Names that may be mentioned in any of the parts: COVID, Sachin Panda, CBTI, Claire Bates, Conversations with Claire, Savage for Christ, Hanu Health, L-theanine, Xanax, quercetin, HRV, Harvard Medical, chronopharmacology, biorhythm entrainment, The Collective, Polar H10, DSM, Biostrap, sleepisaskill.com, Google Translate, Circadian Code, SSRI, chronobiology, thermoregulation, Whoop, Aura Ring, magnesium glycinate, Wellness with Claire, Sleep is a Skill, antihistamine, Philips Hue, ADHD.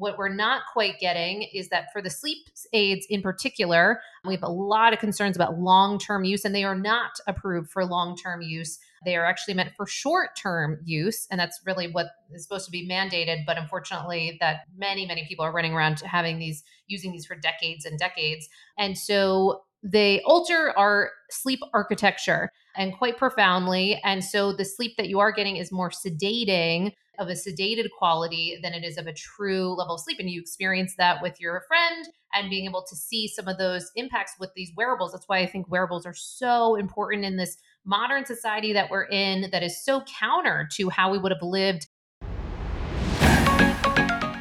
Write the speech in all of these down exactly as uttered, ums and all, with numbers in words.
What we're not quite getting is that for the sleep aids in particular, we have a lot of concerns about long-term use, and they are not approved for long-term use. They are actually meant for short-term use, and that's really what is supposed to be mandated. But unfortunately, that many, many people are running around having these, using these for decades and decades. And so they alter our sleep architecture, and quite profoundly. And so the sleep that you are getting is more sedating, of a sedated quality, than it is of a true level of sleep. And you experience that with your friend and being able to see some of those impacts with these wearables. That's why I think wearables are so important in this modern society that we're in, that is so counter to how we would have lived.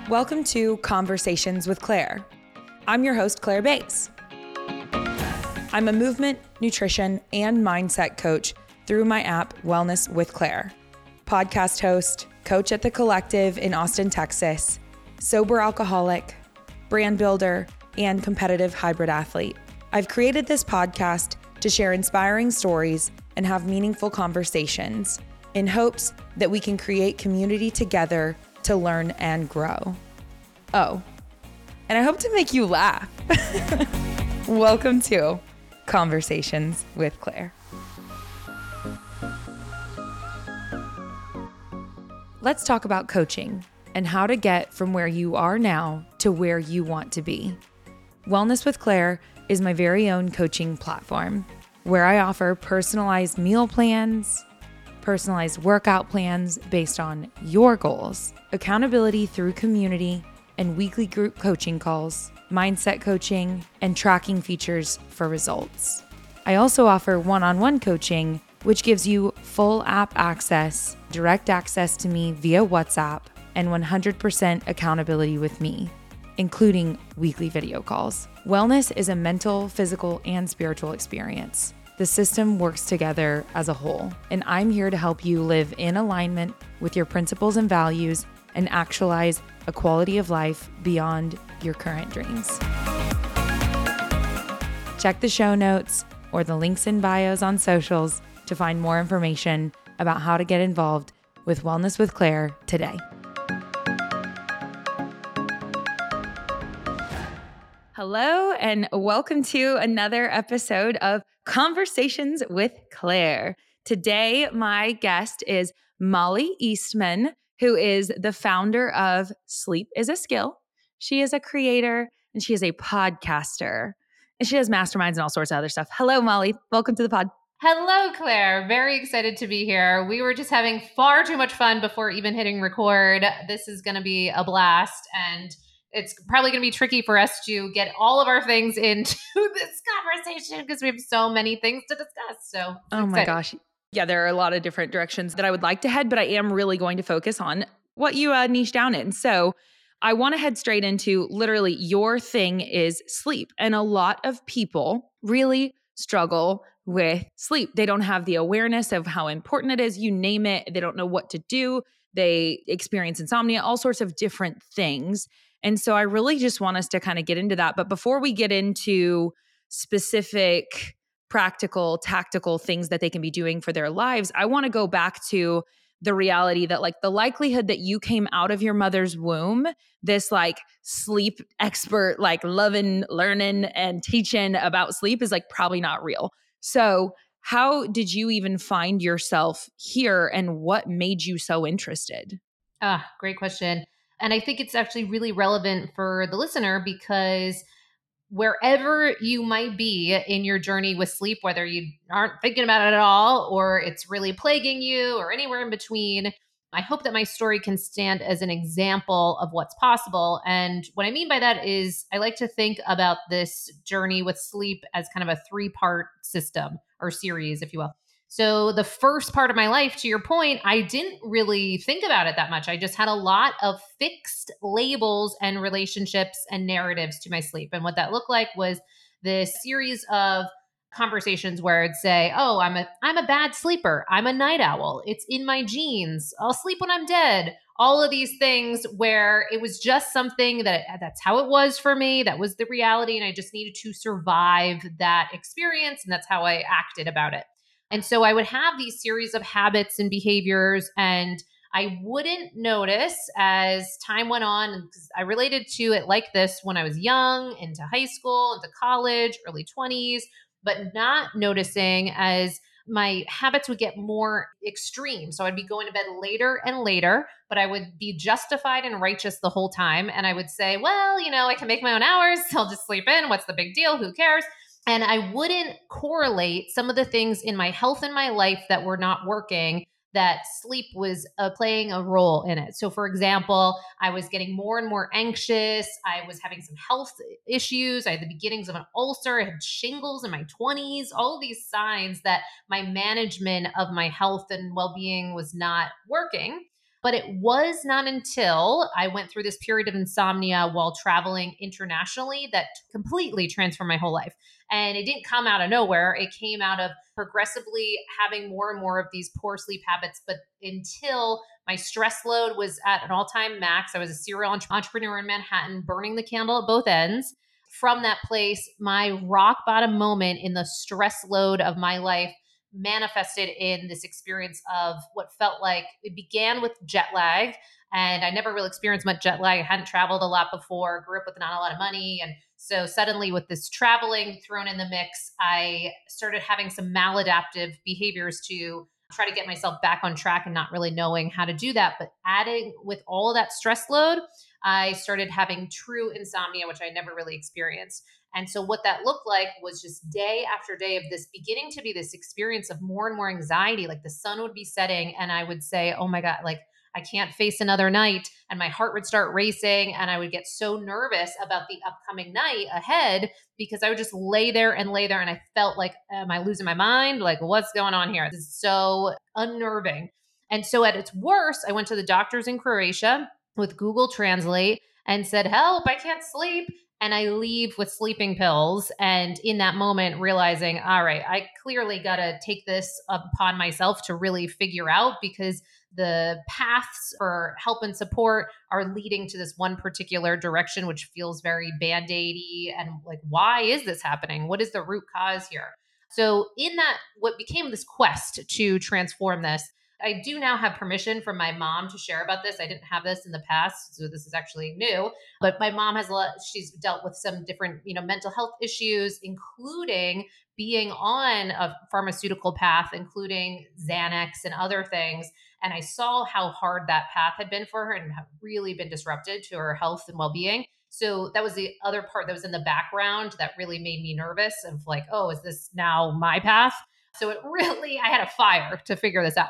Welcome to Conversations with Claire. I'm your host, Claire Bates. I'm a movement, nutrition, and mindset coach through my app, Wellness with Claire, podcast host, coach at The Collective in Austin, Texas, sober alcoholic, brand builder, and competitive hybrid athlete. I've created this podcast to share inspiring stories and have meaningful conversations in hopes that we can create community together to learn and grow. Oh, and I hope to make you laugh. Welcome to Conversations with Claire. Let's talk about coaching and how to get from where you are now to where you want to be. Wellness with Claire is my very own coaching platform where I offer personalized meal plans, personalized workout plans based on your goals, accountability through community and weekly group coaching calls, mindset coaching, and tracking features for results. I also offer one-on-one coaching, which gives you full app access, direct access to me via WhatsApp, and one hundred percent accountability with me, including weekly video calls. Wellness is a mental, physical, and spiritual experience. The system works together as a whole, and I'm here to help you live in alignment with your principles and values and actualize a quality of life beyond your current dreams. Check the show notes or the links in bios on socials to find more information about how to get involved with Wellness with Claire today. Hello, and welcome to another episode of Conversations with Claire. Today, my guest is Mollie Eastman, who is the founder of Sleep is a Skill. She is a creator, and she is a podcaster, and she does masterminds and all sorts of other stuff. Hello, Mollie. Welcome to the pod. Hello, Claire. Very excited to be here. We were just having far too much fun before even hitting record. This is going to be a blast, and it's probably going to be tricky for us to get all of our things into this conversation because we have so many things to discuss. So, oh my gosh. Yeah, there are a lot of different directions that I would like to head, but I am really going to focus on what you uh, niche down in. So I want to head straight into literally your thing is sleep. And a lot of people really struggle with sleep. They don't have the awareness of how important it is. You name it. They don't know what to do. They experience insomnia, all sorts of different things. And so I really just want us to kind of get into that. But before we get into specific practical, tactical things that they can be doing for their lives, I want to go back to the reality that like the likelihood that you came out of your mother's womb, this like sleep expert, like loving, learning and teaching about sleep is like probably not real. So how did you even find yourself here and what made you so interested? Ah, great question. And I think it's actually really relevant for the listener because wherever you might be in your journey with sleep, whether you aren't thinking about it at all, or it's really plaguing you or anywhere in between, I hope that my story can stand as an example of what's possible. And what I mean by that is I like to think about this journey with sleep as kind of a three-part system or series, if you will. So the first part of my life, to your point, I didn't really think about it that much. I just had a lot of fixed labels and relationships and narratives to my sleep. And what that looked like was this series of conversations where I'd say, oh, I'm a I'm a bad sleeper. I'm a night owl. It's in my genes. I'll sleep when I'm dead. All of these things where it was just something that that's how it was for me. That was the reality. And I just needed to survive that experience. And that's how I acted about it. And so I would have these series of habits and behaviors. And I wouldn't notice as time went on, because I related to it like this when I was young, into high school, into college, early twenties, but not noticing as my habits would get more extreme. So I'd be going to bed later and later, but I would be justified and righteous the whole time. And I would say, well, you know, I can make my own hours. I'll just sleep in. What's the big deal? Who cares? And I wouldn't correlate some of the things in my health and my life that were not working, that sleep was uh, playing a role in it. So for example, I was getting more and more anxious. I was having some health issues. I had the beginnings of an ulcer. I had shingles in my twenties, all these signs that my management of my health and well-being was not working. But it was not until I went through this period of insomnia while traveling internationally that completely transformed my whole life. And it didn't come out of nowhere. It came out of progressively having more and more of these poor sleep habits. But until my stress load was at an all-time max, I was a serial entrepreneur in Manhattan, burning the candle at both ends. From that place, my rock bottom moment in the stress load of my life manifested in this experience of what felt like it began with jet lag. And I never really experienced much jet lag. I hadn't traveled a lot before, grew up with not a lot of money. And so suddenly with this traveling thrown in the mix, I started having some maladaptive behaviors to try to get myself back on track and not really knowing how to do that. But adding with all that stress load, I started having true insomnia, which I never really experienced. And so what that looked like was just day after day of this beginning to be this experience of more and more anxiety. Like the sun would be setting and I would say, oh my God, like I can't face another night. And my heart would start racing and I would get so nervous about the upcoming night ahead because I would just lay there and lay there. And I felt like, am I losing my mind? Like what's going on here? This is so unnerving. And so at its worst, I went to the doctors in Croatia with Google Translate and said, help, I can't sleep. And I leave with sleeping pills. And in that moment, realizing, all right, I clearly got to take this upon myself to really figure out, because the paths for help and support are leading to this one particular direction, which feels very band-aidy. And like, why is this happening? What is the root cause here? So in that, what became this quest to transform this, I do now have permission from my mom to share about this. I didn't have this in the past, so this is actually new. But my mom has a lot, she's dealt with some different, you know, mental health issues, including being on a pharmaceutical path, including Xanax and other things. And I saw how hard that path had been for her and had really been disrupted to her health and well-being. So that was the other part that was in the background that really made me nervous of like, oh, is this now my path? So it really, I had a fire to figure this out.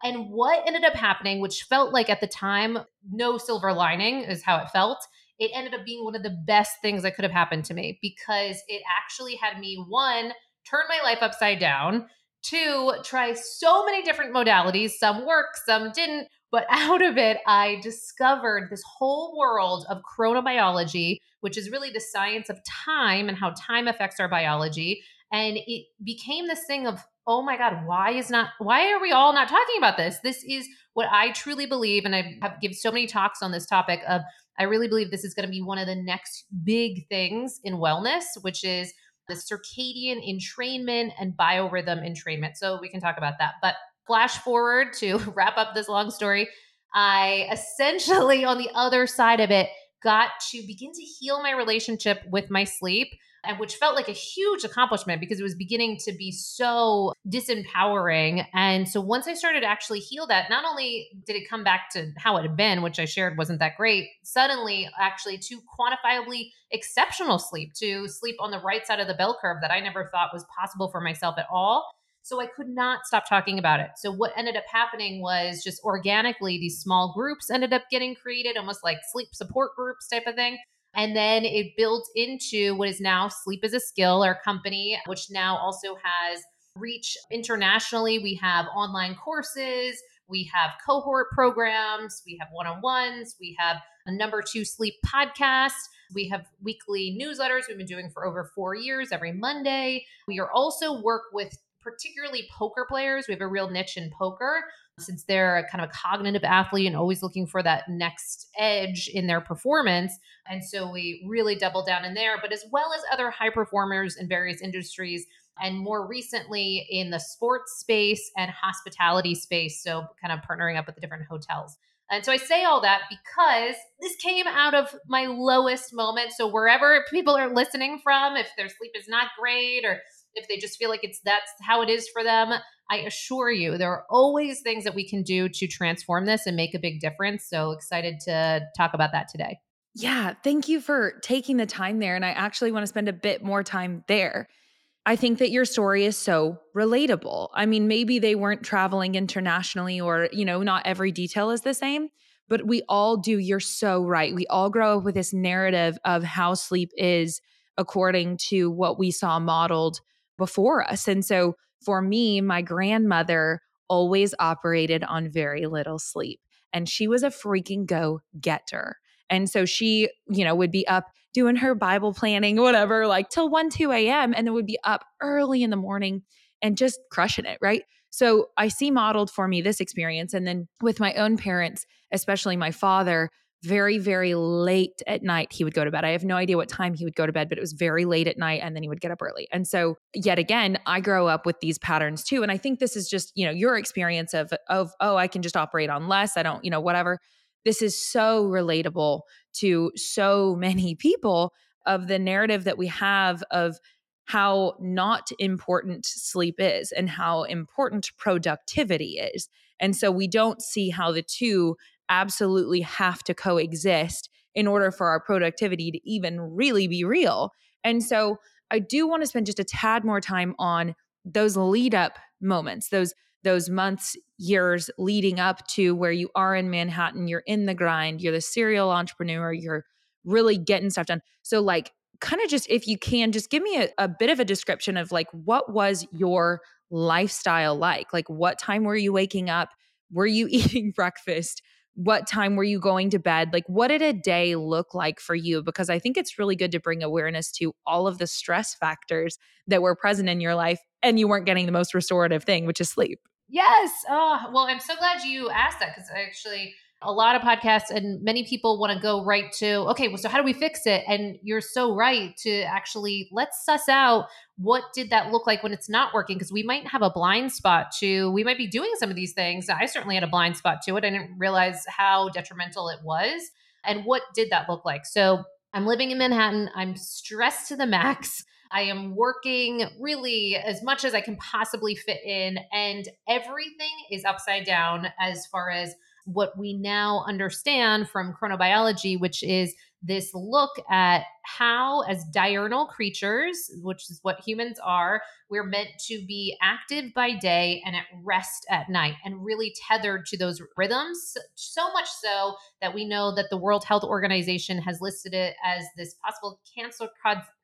And what ended up happening, which felt like at the time, no silver lining is how it felt. It ended up being one of the best things that could have happened to me, because it actually had me, one, turn my life upside down, two, try so many different modalities. Some worked, some didn't. But out of it, I discovered this whole world of chronobiology, which is really the science of time and how time affects our biology. And it became this thing of, oh my God, why is not, why are we all not talking about this? This is what I truly believe. And I have given so many talks on this topic of, I really believe this is going to be one of the next big things in wellness, which is the circadian entrainment and biorhythm entrainment. So we can talk about that, but flash forward to wrap up this long story. I essentially on the other side of it got to begin to heal my relationship with my sleep, and which felt like a huge accomplishment because it was beginning to be so disempowering. And so once I started to actually heal that, not only did it come back to how it had been, which I shared wasn't that great, suddenly actually to quantifiably exceptional sleep, to sleep on the right side of the bell curve that I never thought was possible for myself at all. So I could not stop talking about it. So what ended up happening was just organically, these small groups ended up getting created, almost like sleep support groups type of thing. And then it built into what is now Sleep is a Skill, our company, which now also has reach internationally. We have online courses, we have cohort programs, we have one-on-ones, we have a number two sleep podcast, we have weekly newsletters we've been doing for over four years every Monday. We are also work with particularly poker players. We have a real niche in poker, since they're a kind of a cognitive athlete and always looking for that next edge in their performance. And so we really double down in there, but as well as other high performers in various industries. and more recently in the sports space and hospitality space. So kind of partnering up with the different hotels. And so I say all that because this came out of my lowest moment. So wherever people are listening from, if their sleep is not great or if they just feel like it's that's how it is for them, I assure you there are always things that we can do to transform this and make a big difference. So excited to talk about that today. Yeah, thank you for taking the time there. And I actually want to spend a bit more time there. I think that your story is so relatable. I mean, maybe they weren't traveling internationally or, you know, not every detail is the same, but we all do. You're so right. We all grow up with this narrative of how sleep is according to what we saw modeled before us. And so for me, my grandmother always operated on very little sleep, and she was a freaking go-getter. And so she, you know, would be up doing her Bible planning, whatever, like till one, two a.m. and then would be up early in the morning and just crushing it, right? So I see modeled for me this experience. And then with my own parents, especially my father, very, very late at night, he would go to bed. I have no idea what time he would go to bed, but it was very late at night and then he would get up early. And so yet again, I grow up with these patterns too. And I think this is just, you know, your experience of, of, oh, I can just operate on less. I don't, you know, whatever. This is so relatable to so many people of the narrative that we have of how not important sleep is and how important productivity is. And so we don't see how the two absolutely have to coexist in order for our productivity to even really be real. And so I do want to spend just a tad more time on those lead up moments, those those months, years leading up to where you are in Manhattan, you're in the grind, you're the serial entrepreneur, you're really getting stuff done. So like kind of just, if you can, just give me a, a bit of a description of like, what was your lifestyle like? Like what time were you waking up? Were you eating breakfast? What time were you going to bed? Like what did a day look like for you? Because I think it's really good to bring awareness to all of the stress factors that were present in your life and you weren't getting the most restorative thing, which is sleep. Yes. Oh, well, I'm so glad you asked that because actually a lot of podcasts and many people want to go right to, okay, well, so how do we fix it? And you're so right to actually let's suss out what did that look like when it's not working? Because we might have a blind spot to, we might be doing some of these things. I certainly had a blind spot to it. I didn't realize how detrimental it was. And what did that look like? So I'm living in Manhattan. I'm stressed to the max. I am working really as much as I can possibly fit in, and everything is upside down as far as what we now understand from chronobiology, which is this look at how as diurnal creatures, which is what humans are, we're meant to be active by day and at rest at night and really tethered to those rhythms. So much so that we know that the World Health Organization has listed it as this possible cancer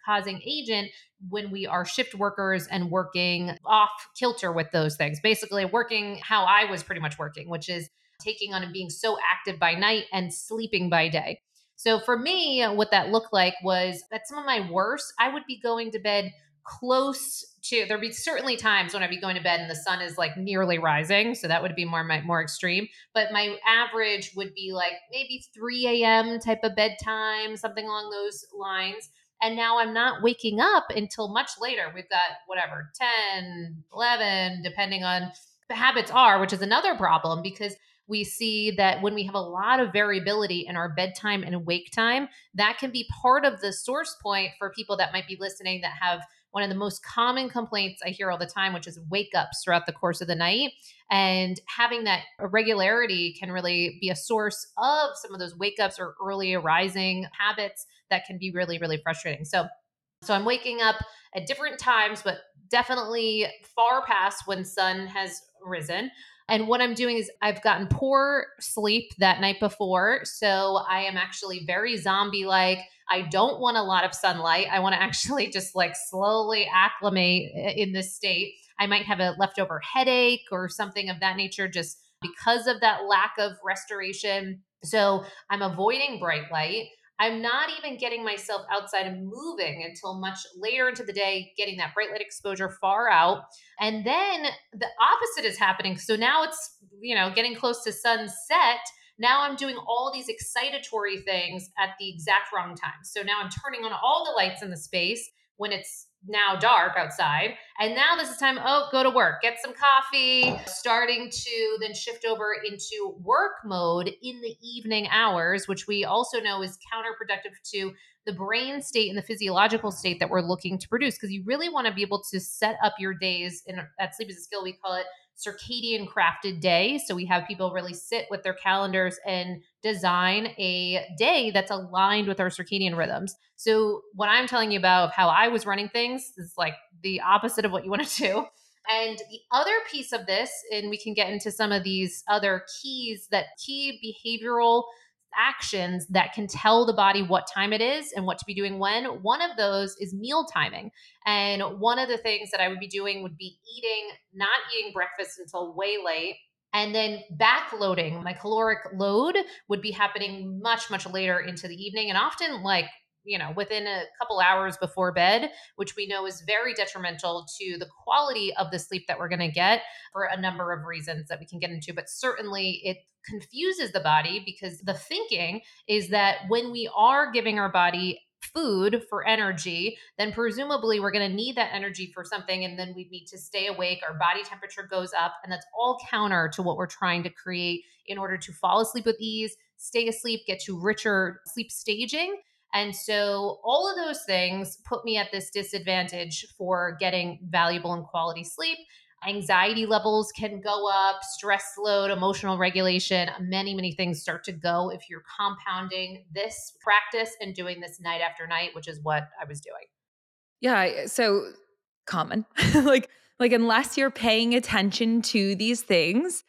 causing agent when we are shift workers and working off kilter with those things, basically working how I was pretty much working, which is taking on and being so active by night and sleeping by day. So for me, what that looked like was at some of my worst, I would be going to bed close to, there'd be certainly times when I'd be going to bed and the sun is like nearly rising. So that would be more, more extreme. But my average would be like maybe three a.m. type of bedtime, something along those lines. And now I'm not waking up until much later. We've got whatever, ten, eleven, depending on the habits are, which is another problem because we see that when we have a lot of variability in our bedtime and wake time, that can be part of the source point for people that might be listening that have one of the most common complaints I hear all the time, which is wake ups throughout the course of the night. And having that irregularity can really be a source of some of those wake ups or early arising habits that can be really, really frustrating. So, so I'm waking up at different times, but definitely far past when sun has risen. And what I'm doing is I've gotten poor sleep that night before. So I am actually very zombie-like. I don't want a lot of sunlight. I want to actually just like slowly acclimate in this state. I might have a leftover headache or something of that nature just because of that lack of restoration. So I'm avoiding bright light. I'm not even getting myself outside and moving until much later into the day, getting that bright light exposure far out. And then the opposite is happening. So now it's, you know, getting close to sunset. Now I'm doing all these excitatory things at the exact wrong time. So now I'm turning on all the lights in the space when it's now dark outside. And now this is time, oh, go to work, get some coffee, starting to then shift over into work mode in the evening hours, which we also know is counterproductive to the brain state and the physiological state that we're looking to produce. Because you really want to be able to set up your days. In, at Sleep is a Skill, we call it circadian crafted day. So we have people really sit with their calendars and design a day that's aligned with our circadian rhythms. So what I'm telling you about how I was running things is like the opposite of what you want to do. And the other piece of this, and we can get into some of these other keys, that key behavioral actions that can tell the body what time it is and what to be doing when. One of those is meal timing. And one of the things that I would be doing would be eating, not eating breakfast until way late. And then backloading. My caloric load would be happening much, much later into the evening, and often like, you know, within a couple hours before bed, which we know is very detrimental to the quality of the sleep that we're going to get for a number of reasons that we can get into. But certainly it confuses the body, because the thinking is that when we are giving our body food for energy, then presumably we're going to need that energy for something. And then we need to stay awake. Our body temperature goes up, and that's all counter to what we're trying to create in order to fall asleep with ease, stay asleep, get to richer sleep staging. And so all of those things put me at this disadvantage for getting valuable and quality sleep. Anxiety levels can go up, stress load, emotional regulation, many, many things start to go if you're compounding this practice and doing this night after night, which is what I was doing. Yeah, so common. like, like unless you're paying attention to these things,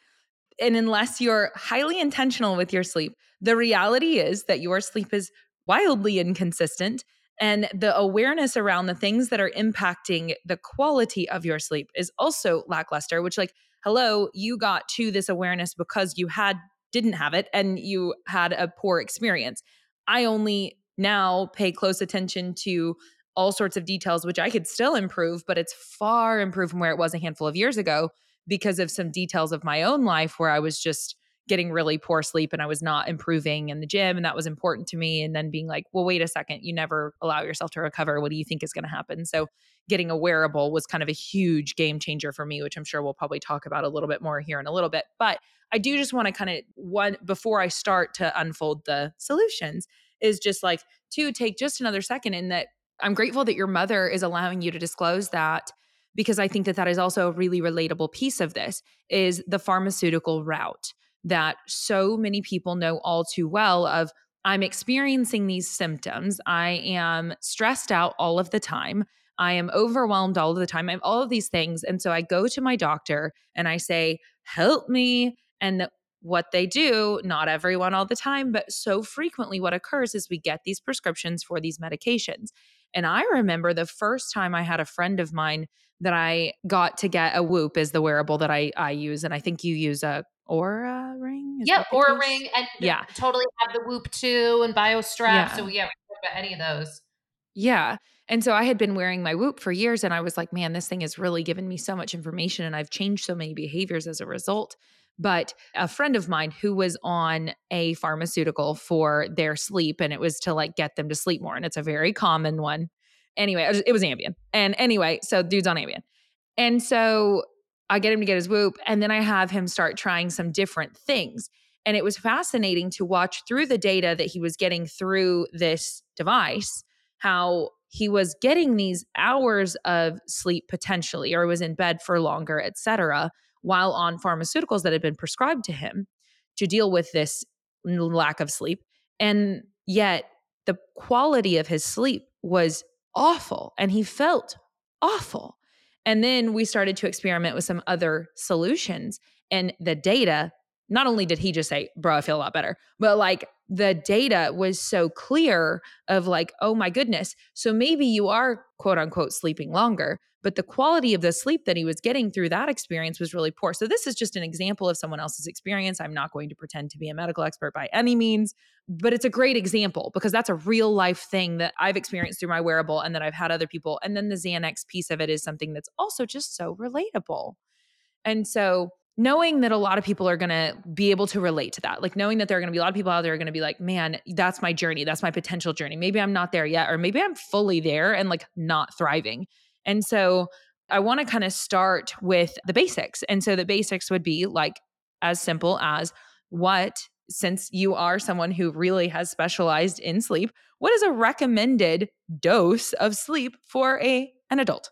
and unless you're highly intentional with your sleep, the reality is that your sleep is wildly inconsistent. And the awareness around the things that are impacting the quality of your sleep is also lackluster, which like, hello, you got to this awareness because you had, didn't have it and you had a poor experience. I only now pay close attention to all sorts of details, which I could still improve, but it's far improved from where it was a handful of years ago because of some details of my own life where I was just getting really poor sleep and I was not improving in the gym. And that was important to me. And then being like, well, wait a second, you never allow yourself to recover. What do you think is going to happen? So getting a wearable was kind of a huge game changer for me, which I'm sure we'll probably talk about a little bit more here in a little bit. But I do just want to kind of one, before I start to unfold the solutions, is just like to take just another second in that I'm grateful that your mother is allowing you to disclose that, because I think that that is also a really relatable piece of this is the pharmaceutical route that so many people know all too well of, I'm experiencing these symptoms. I am stressed out all of the time. I am overwhelmed all of the time. I have all of these things. And so I go to my doctor and I say, help me. And the, what they do, not everyone all the time, but so frequently what occurs is we get these prescriptions for these medications. And I remember the first time I had a friend of mine that I got to get a Whoop, is the wearable that I, I use. And I think you use a Aura Ring? Is yeah, Aura Ring. And yeah. Totally have the Whoop too and Biostrap. Yeah. So yeah, we talked about any of those. Yeah. And so I had been wearing my Whoop for years and I was like, man, this thing has really given me so much information and I've changed so many behaviors as a result. But a friend of mine who was on a pharmaceutical for their sleep, and it was to like get them to sleep more. And it's a very common one. Anyway, it was Ambien. And anyway, so dude's on Ambien. And so I get him to get his Whoop, and then I have him start trying some different things. And it was fascinating to watch through the data that he was getting through this device, how he was getting these hours of sleep potentially, or was in bed for longer, et cetera, while on pharmaceuticals that had been prescribed to him to deal with this lack of sleep. And yet the quality of his sleep was awful and he felt awful. And then we started to experiment with some other solutions, and the data, not only did he just say, bro, I feel a lot better, but like the data was so clear of like, oh my goodness. So maybe you are quote unquote sleeping longer, but the quality of the sleep that he was getting through that experience was really poor. So this is just an example of someone else's experience. I'm not going to pretend to be a medical expert by any means, but it's a great example because that's a real life thing that I've experienced through my wearable and that I've had other people. And then the Xanax piece of it is something that's also just so relatable. And so knowing that a lot of people are going to be able to relate to that, like knowing that there are going to be a lot of people out there are going to be like, man, that's my journey. That's my potential journey. Maybe I'm not there yet, or maybe I'm fully there and like not thriving. And so I want to kind of start with the basics. And so the basics would be like as simple as what, since you are someone who really has specialized in sleep, what is a recommended dose of sleep for a an adult?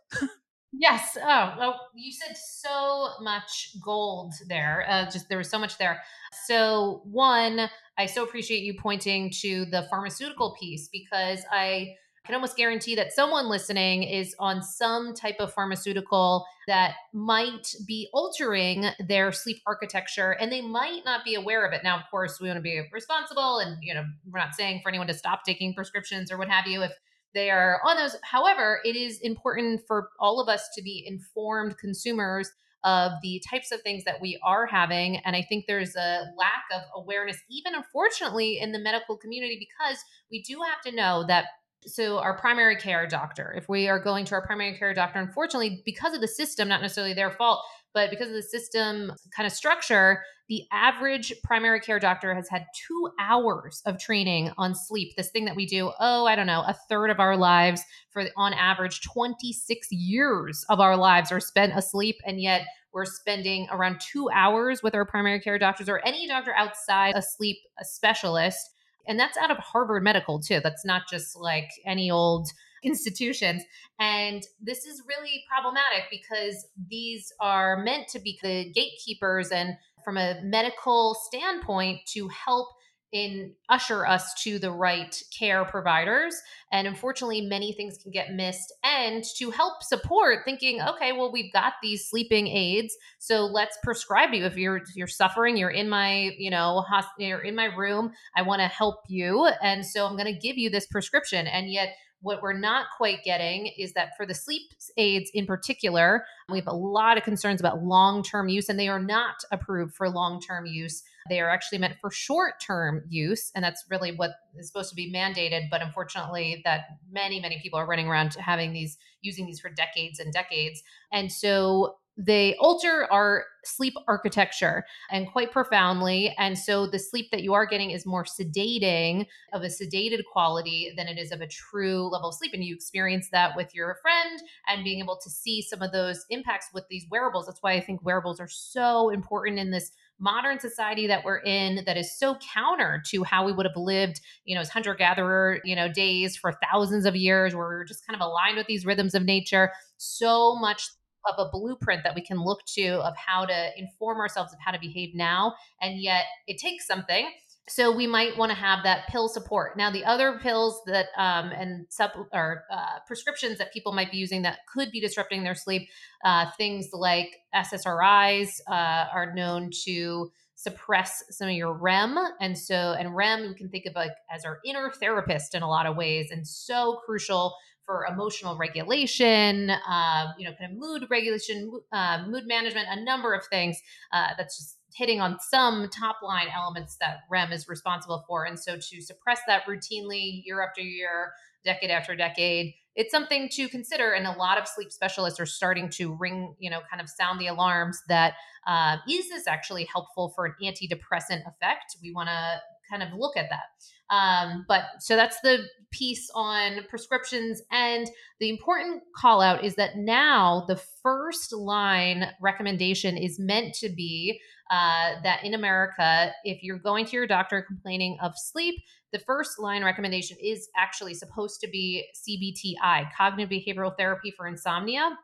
Yes. Oh, well, you said so much gold there. Uh, just there was so much there. So one, I so appreciate you pointing to the pharmaceutical piece, because I can almost guarantee that someone listening is on some type of pharmaceutical that might be altering their sleep architecture, and they might not be aware of it. Now, of course, we want to be responsible, and you know, we're not saying for anyone to stop taking prescriptions or what have you if they are on those. However, it is important for all of us to be informed consumers of the types of things that we are having. And I think there's a lack of awareness, even unfortunately in the medical community, because we do have to know that. So our primary care doctor, if we are going to our primary care doctor, unfortunately, because of the system, not necessarily their fault, but because of the system kind of structure, the average primary care doctor has had two hours of training on sleep. This thing that we do, oh, I don't know, a third of our lives for on average, twenty-six years of our lives are spent asleep. And yet we're spending around two hours with our primary care doctors or any doctor outside a sleep specialist. And that's out of Harvard Medical too. That's not just like any old institutions. And this is really problematic because these are meant to be the gatekeepers and from a medical standpoint to help in usher us to the right care providers. And unfortunately, many things can get missed, and to help support thinking, okay, well, we've got these sleeping aids, so let's prescribe you. If you're, you're suffering, you're in my, you know, hosp- you're in my room, I want to help you. And so I'm going to give you this prescription. And yet what we're not quite getting is that for the sleep aids in particular, we have a lot of concerns about long-term use, and they are not approved for long-term use. They are actually meant for short-term use, and that's really what is supposed to be mandated. But unfortunately, that many, many people are running around having these, using these for decades and decades. And so they alter our sleep architecture, and quite profoundly. And so the sleep that you are getting is more sedating, of a sedated quality, than it is of a true level of sleep. And you experience that with your friend and being able to see some of those impacts with these wearables. That's why I think wearables are so important in this modern society that we're in, that is so counter to how we would have lived, you know, as hunter-gatherer, you know, days for thousands of years, where we were just kind of aligned with these rhythms of nature. So much of a blueprint that we can look to of how to inform ourselves of how to behave now. And yet it takes something. So we might want to have that pill support. Now, the other pills that um, and sub or uh, prescriptions that people might be using that could be disrupting their sleep, uh, things like S S R Is uh, are known to suppress some of your R E M. And so, and R E M, we can think of like as our inner therapist in a lot of ways, and so crucial for emotional regulation, uh, you know, kind of mood regulation, uh, mood management, a number of things. Uh, that's just hitting on some top line elements that R E M is responsible for. And so to suppress that routinely year after year, decade after decade, it's something to consider. And a lot of sleep specialists are starting to ring, you know, kind of sound the alarms that uh, is this actually helpful for an antidepressant effect? We want to kind of look at that. Um, but so that's the piece on prescriptions. And the important call out is that now the first line recommendation is meant to be uh, that in America, if you're going to your doctor complaining of sleep, the first line recommendation is actually supposed to be C B T I, cognitive behavioral therapy for insomnia.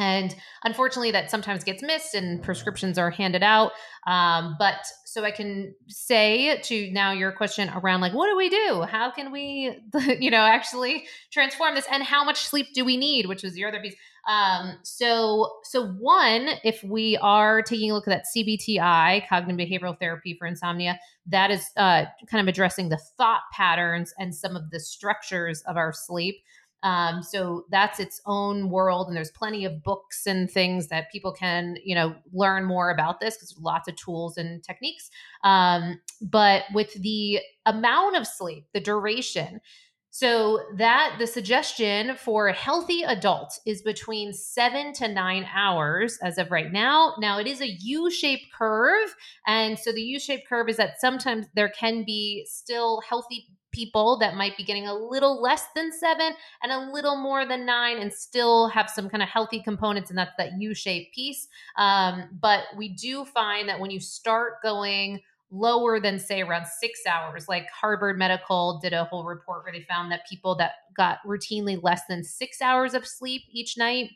And unfortunately, that sometimes gets missed and prescriptions are handed out. Um, but so I can say to now your question around like, what do we do? How can we, you know, actually transform this? And how much sleep do we need? Which was the other piece. Um, so, so one, if we are taking a look at that C B T I, cognitive behavioral therapy for insomnia, that is uh, kind of addressing the thought patterns and some of the structures of our sleep. Um, so that's its own world. And there's plenty of books and things that people can, you know, learn more about this, because lots of tools and techniques. Um, but with the amount of sleep, the duration, so that the suggestion for a healthy adult is between seven to nine hours as of right now. Now it is a U-shaped curve. And so the U-shaped curve is that sometimes there can be still healthy people that might be getting a little less than seven and a little more than nine and still have some kind of healthy components. And that's that U-shaped piece. Um, but we do find that when you start going lower than, say, around six hours, like Harvard Medical did a whole report where they found that people that got routinely less than six hours of sleep each night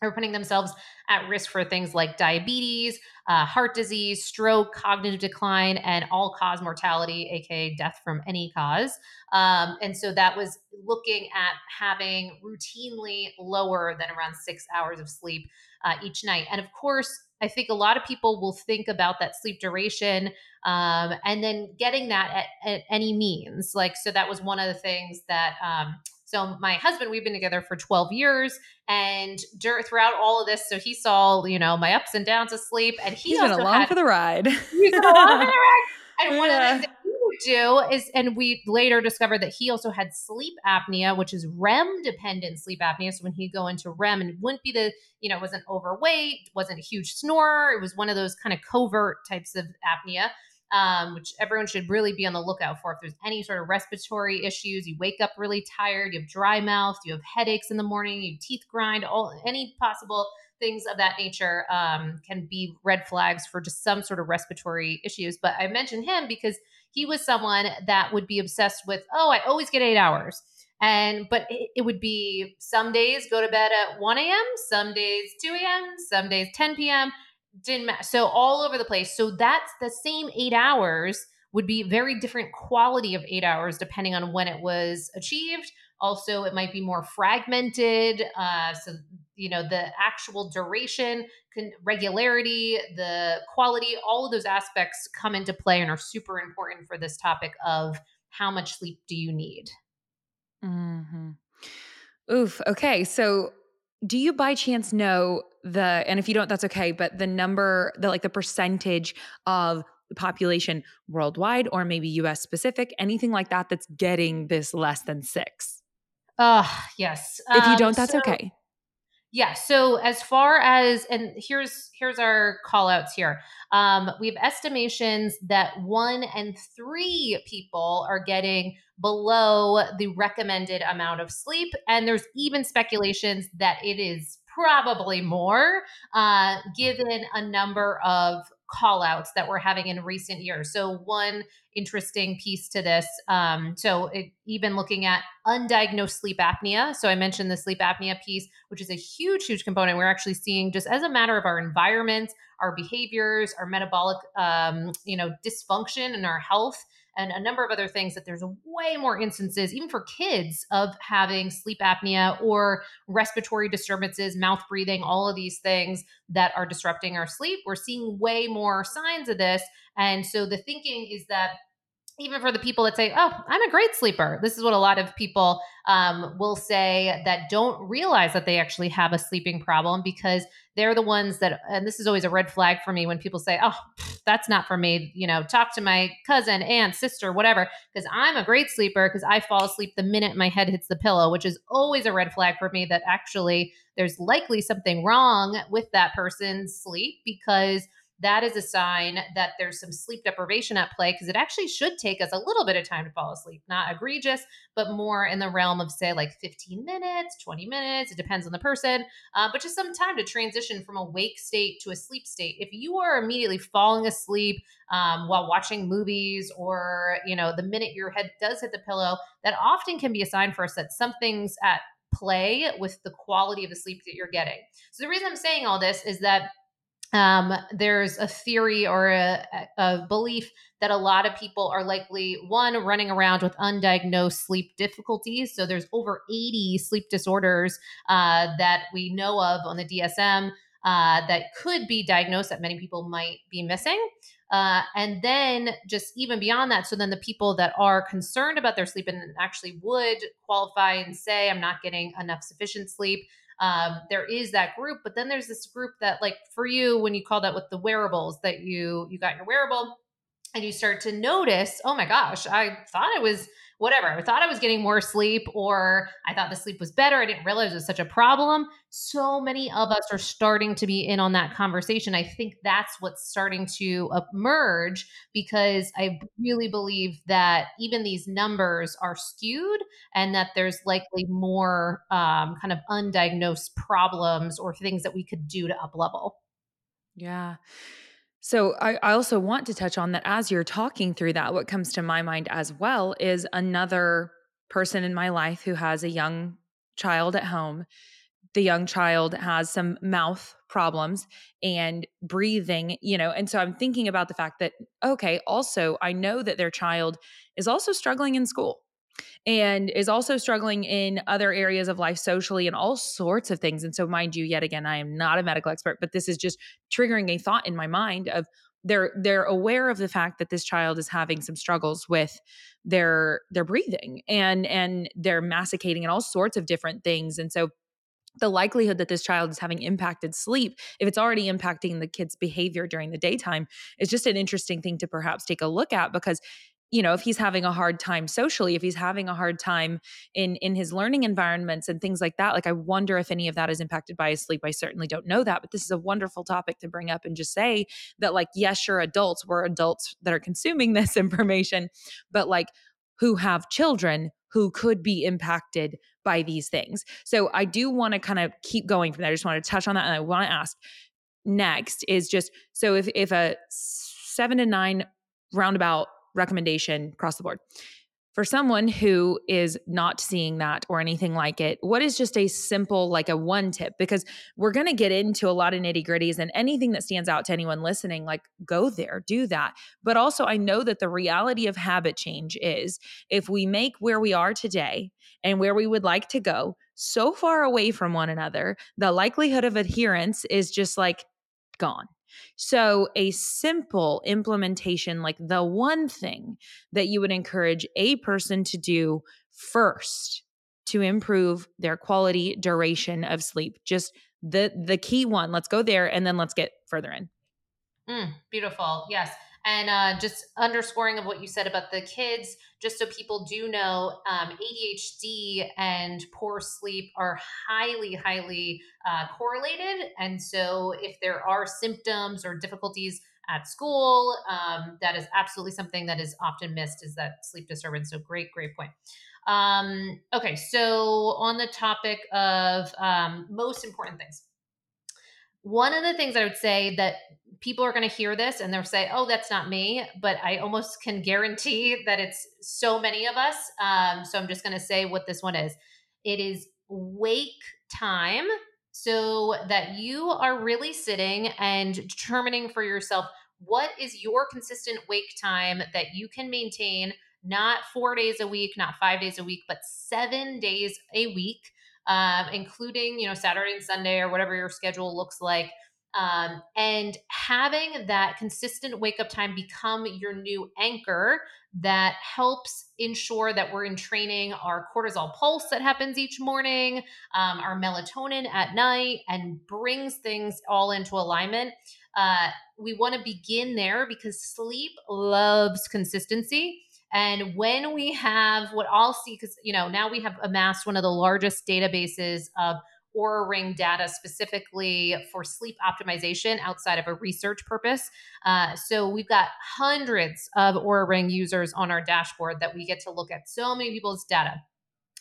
are putting themselves at risk for things like diabetes, uh, heart disease, stroke, cognitive decline, and all-cause mortality, aka death from any cause. Um, and so that was looking at having routinely lower than around six hours of sleep uh, each night. And of course, I think a lot of people will think about that sleep duration um, and then getting that at, at any means. Like, so that was one of the things that, um, so my husband, we've been together for twelve years and dur- throughout all of this, so he saw, you know, my ups and downs of sleep, and he he's also been along had, for the ride. He's been along for the ride. And yeah. one of the things that he would do is, and we later discovered that he also had sleep apnea, which is R E M dependent sleep apnea. So when he'd go into R E M, and it wouldn't be the, you know, wasn't overweight, wasn't a huge snorer. It was one of those kind of covert types of apnea. Um, which everyone should really be on the lookout for. If there's any sort of respiratory issues, you wake up really tired, you have dry mouth, you have headaches in the morning, you teeth grind, all any possible things of that nature um, can be red flags for just some sort of respiratory issues. But I mentioned him because he was someone that would be obsessed with, oh, I always get eight hours. And, but it, it would be some days go to bed at one a.m., some days two a.m., some days ten p.m., didn't matter. So all over the place. So that's the same eight hours would be very different quality of eight hours depending on when it was achieved. Also, it might be more fragmented. Uh, so, you know, the actual duration, con- regularity, the quality, all of those aspects come into play and are super important for this topic of how much sleep do you need? Mm-hmm. Oof. Okay. So do you by chance know the, and if you don't, that's okay, but the number, the like the percentage of the population worldwide or maybe U S specific, anything like that, that's getting this less than six? Uh, yes. If you don't, um, that's so, okay. Yeah. So as far as, and here's, here's our call outs here. Um, we have estimations that one in three people are getting below the recommended amount of sleep. And there's even speculations that it is probably more, uh, given a number of call outs that we're having in recent years. So one interesting piece to this. Um, so it, even looking at undiagnosed sleep apnea. So I mentioned the sleep apnea piece, which is a huge, huge component. We're actually seeing just as a matter of our environment, our behaviors, our metabolic, um, you know, dysfunction and our health, and a number of other things, that there's way more instances, even for kids, of having sleep apnea or respiratory disturbances, mouth breathing, all of these things that are disrupting our sleep. We're seeing way more signs of this. And so the thinking is that even for the people that say, oh, I'm a great sleeper, this is what a lot of people um, will say that don't realize that they actually have a sleeping problem, because they're the ones that, and this is always a red flag for me when people say, oh, that's not for me, you know, talk to my cousin, aunt, sister, whatever, because I'm a great sleeper because I fall asleep the minute my head hits the pillow, which is always a red flag for me that actually there's likely something wrong with that person's sleep, because that is a sign that there's some sleep deprivation at play, because it actually should take us a little bit of time to fall asleep, not egregious, but more in the realm of, say, like fifteen minutes, twenty minutes. It depends on the person, uh, but just some time to transition from a wake state to a sleep state. If you are immediately falling asleep um, while watching movies, or, you know, the minute your head does hit the pillow, that often can be a sign for us that something's at play with the quality of the sleep that you're getting. So the reason I'm saying all this is that Um, there's a theory or a, a belief that a lot of people are likely, one, running around with undiagnosed sleep difficulties. So there's over eighty sleep disorders uh, that we know of on the D S M uh, that could be diagnosed that many people might be missing. Uh, and then just even beyond that, so then the people that are concerned about their sleep and actually would qualify and say, I'm not getting enough sufficient sleep. Um, there is that group, but then there's this group that, like for you, when you called out with the wearables, that you, you got your wearable and you start to notice, oh my gosh, I thought it was whatever. I thought I was getting more sleep, or I thought the sleep was better. I didn't realize it was such a problem. So many of us are starting to be in on that conversation. I think that's what's starting to emerge, because I really believe that even these numbers are skewed and that there's likely more um, kind of undiagnosed problems or things that we could do to uplevel. Yeah. So I, I also want to touch on that as you're talking through that, what comes to my mind as well is another person in my life who has a young child at home. The young child has some mouth problems and breathing, you know, and so I'm thinking about the fact that, okay, also I know that their child is also struggling in school and is also struggling in other areas of life socially and all sorts of things. And so mind you, yet again, I am not a medical expert, but this is just triggering a thought in my mind of they're, they're aware of the fact that this child is having some struggles with their, their breathing and, and they're masticating and all sorts of different things. And so the likelihood that this child is having impacted sleep, if it's already impacting the kid's behavior during the daytime, is just an interesting thing to perhaps take a look at, because, you know, if he's having a hard time socially, if he's having a hard time in, in his learning environments and things like that, like I wonder if any of that is impacted by his sleep. I certainly don't know that, but this is a wonderful topic to bring up and just say that, like, yes, you're adults, we're adults that are consuming this information, but like who have children who could be impacted by these things. So I do want to kind of keep going from there. I just want to touch on that. And I want to ask next is just, so if, if a seven to nine roundabout recommendation across the board for someone who is not seeing that or anything like it, what is just a simple, like a one tip? Because we're going to get into a lot of nitty gritties, and anything that stands out to anyone listening, like go there, do that. But also I know that the reality of habit change is if we make where we are today and where we would like to go so far away from one another, the likelihood of adherence is just like gone. So a simple implementation, like the one thing that you would encourage a person to do first to improve their quality, duration of sleep, just the the key one. Let's go there and then let's get further in. Mm, beautiful. Yes. And uh, just underscoring of what you said about the kids, just so people do know, um, A D H D and poor sleep are highly, highly uh, correlated. And so if there are symptoms or difficulties at school, um, that is absolutely something that is often missed, is that sleep disturbance. So great, great point. Um, okay. So on the topic of um, most important things, one of the things I would say that people are going to hear this and they'll say, oh, that's not me, but I almost can guarantee that it's so many of us. Um, so I'm just going to say what this one is. It is wake time, so that you are really sitting and determining for yourself, what is your consistent wake time that you can maintain, not four days a week, not five days a week, but seven days a week, um, including, you know, Saturday and Sunday or whatever your schedule looks like. Um, and having that consistent wake up time become your new anchor that helps ensure that we're entraining our cortisol pulse that happens each morning, um, our melatonin at night, and brings things all into alignment. Uh, we want to begin there because sleep loves consistency. And when we have what I'll see, because, you know, now we have amassed one of the largest databases of Aura Ring data specifically for sleep optimization outside of a research purpose. Uh, so we've got hundreds of Aura Ring users on our dashboard that we get to look at so many people's data.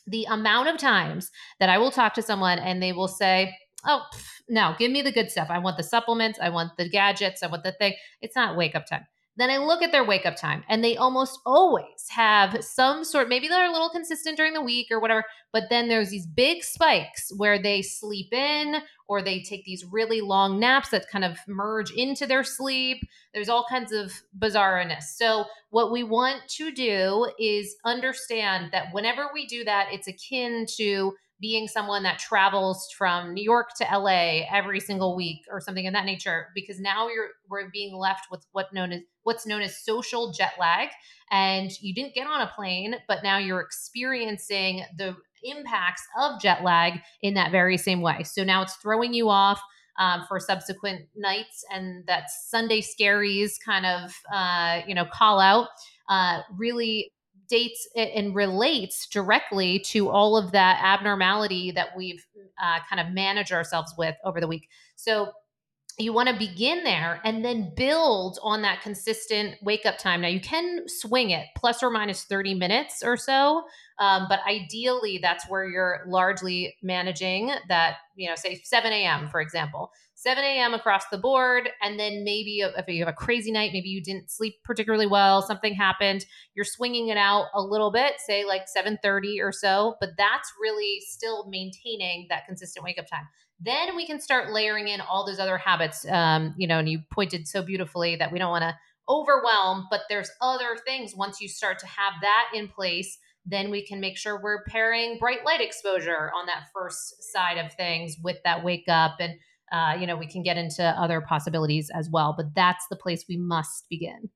The amount of times that I will talk to someone and they will say, oh, pff, no, give me the good stuff. I want the supplements. I want the gadgets. I want the thing. It's not wake up time. Then I look at their wake up time and they almost always have some sort, maybe they're a little consistent during the week or whatever, but then there's these big spikes where they sleep in or they take these really long naps that kind of merge into their sleep. There's all kinds of bizarreness. So what we want to do is understand that whenever we do that, it's akin to being someone that travels from New York to L A every single week or something of that nature, because now you're we're being left with what known as what's known as social jet lag. And you didn't get on a plane, but now you're experiencing the impacts of jet lag in that very same way. So now it's throwing you off um, for subsequent nights, and that Sunday scaries kind of, uh, you know, call out uh, really dates and relates directly to all of that abnormality that we've uh, kind of managed ourselves with over the week. So you want to begin there and then build on that consistent wake up time. Now you can swing it plus or minus thirty minutes or so. Um, but ideally that's where you're largely managing that, you know, say seven a.m., for example, seven a.m. across the board. And then maybe if you have a crazy night, maybe you didn't sleep particularly well, something happened, you're swinging it out a little bit, say like seven thirty or so, but that's really still maintaining that consistent wake up time. Then we can start layering in all those other habits, um, you know, and you pointed so beautifully that we don't want to overwhelm, but there's other things. Once you start to have that in place, then we can make sure we're pairing bright light exposure on that first side of things with that wake up. And, uh, you know, we can get into other possibilities as well, but that's the place we must begin.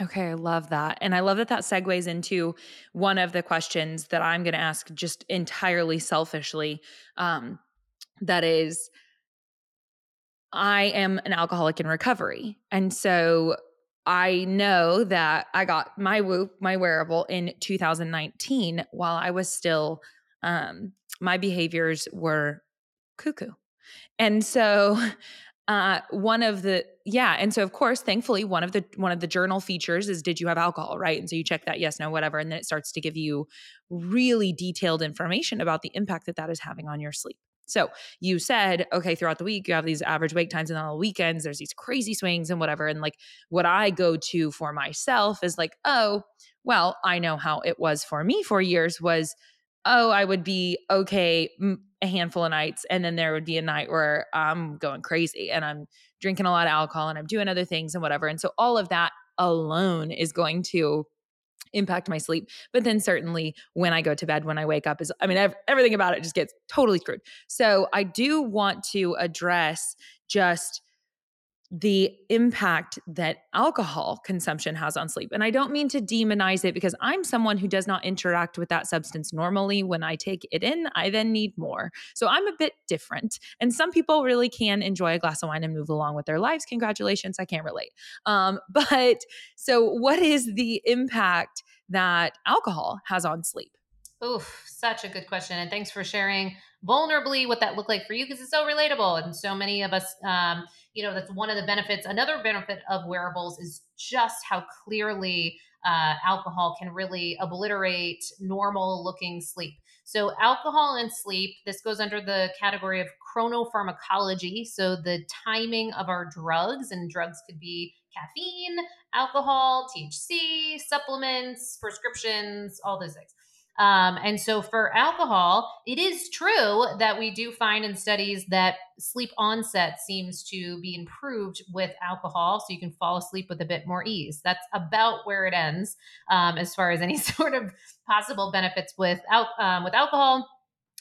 Okay. I love that. And I love that that segues into one of the questions that I'm going to ask just entirely selfishly. Um, That is, I am an alcoholic in recovery. And so I know that I got my Whoop, my wearable, in two thousand nineteen while I was still, um, my behaviors were cuckoo. And so, uh, one of the, yeah. And so of course, thankfully, one of the, one of the journal features is, did you have alcohol? Right. And so you check that, yes, no, whatever. And then it starts to give you really detailed information about the impact that that is having on your sleep. So you said, okay, throughout the week, you have these average wake times, and on the weekends, there's these crazy swings and whatever. And like what I go to for myself is like, oh, well, I know how it was for me for years was, oh, I would be okay a handful of nights. And then there would be a night where I'm going crazy and I'm drinking a lot of alcohol and I'm doing other things and whatever. And so all of that alone is going to impact my sleep. But then certainly when I go to bed, when I wake up is, I mean, everything about it just gets totally screwed. So I do want to address just the impact that alcohol consumption has on sleep. And I don't mean to demonize it because I'm someone who does not interact with that substance normally. When I take it in, I then need more. So I'm a bit different. And some people really can enjoy a glass of wine and move along with their lives. Congratulations. I can't relate. Um, but so what is the impact that alcohol has on sleep? Oof, such a good question. And thanks for sharing vulnerably what that looked like for you, because it's so relatable. And so many of us, um, you know, that's one of the benefits. Another benefit of wearables is just how clearly uh, alcohol can really obliterate normal looking sleep. So alcohol and sleep, this goes under the category of chronopharmacology. So the timing of our drugs, and drugs could be caffeine, alcohol, T H C, supplements, prescriptions, all those things. Um, and so for alcohol, it is true that we do find in studies that sleep onset seems to be improved with alcohol. So you can fall asleep with a bit more ease. That's about where it ends, um, as far as any sort of possible benefits with, al- um, with alcohol.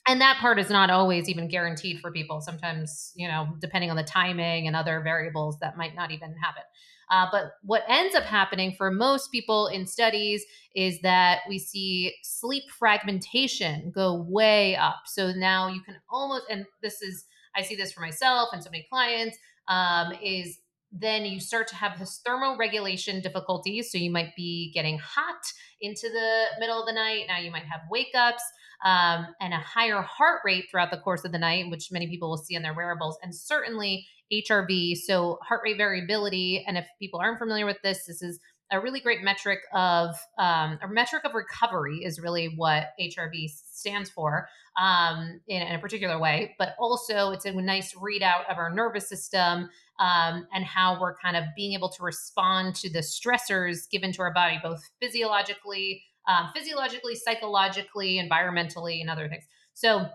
And that part is not always even guaranteed for people. Sometimes, you know, depending on the timing and other variables, that might not even happen. Uh, but what ends up happening for most people in studies is that we see sleep fragmentation go way up. So now you can almost, and this is, I see this for myself and so many clients, um, is then you start to have this thermoregulation difficulties. So you might be getting hot into the middle of the night. Now you might have wake ups. Um, and a higher heart rate throughout the course of the night, which many people will see on their wearables, and certainly H R V, so heart rate variability. And if people aren't familiar with this, this is a really great metric of, um, a metric of recovery is really what H R V stands for, um, in, in a particular way, but also it's a nice readout of our nervous system, um, and how we're kind of being able to respond to the stressors given to our body, both physiologically, Um, physiologically, psychologically, environmentally, and other things. So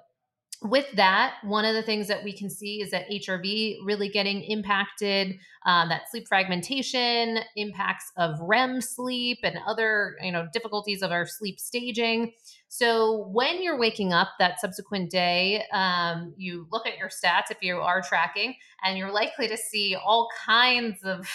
with that, one of the things that we can see is that H R V really getting impacted, um, that sleep fragmentation, impacts of R E M sleep and other, you know, difficulties of our sleep staging. So when you're waking up that subsequent day, um, you look at your stats if you are tracking, and you're likely to see all kinds of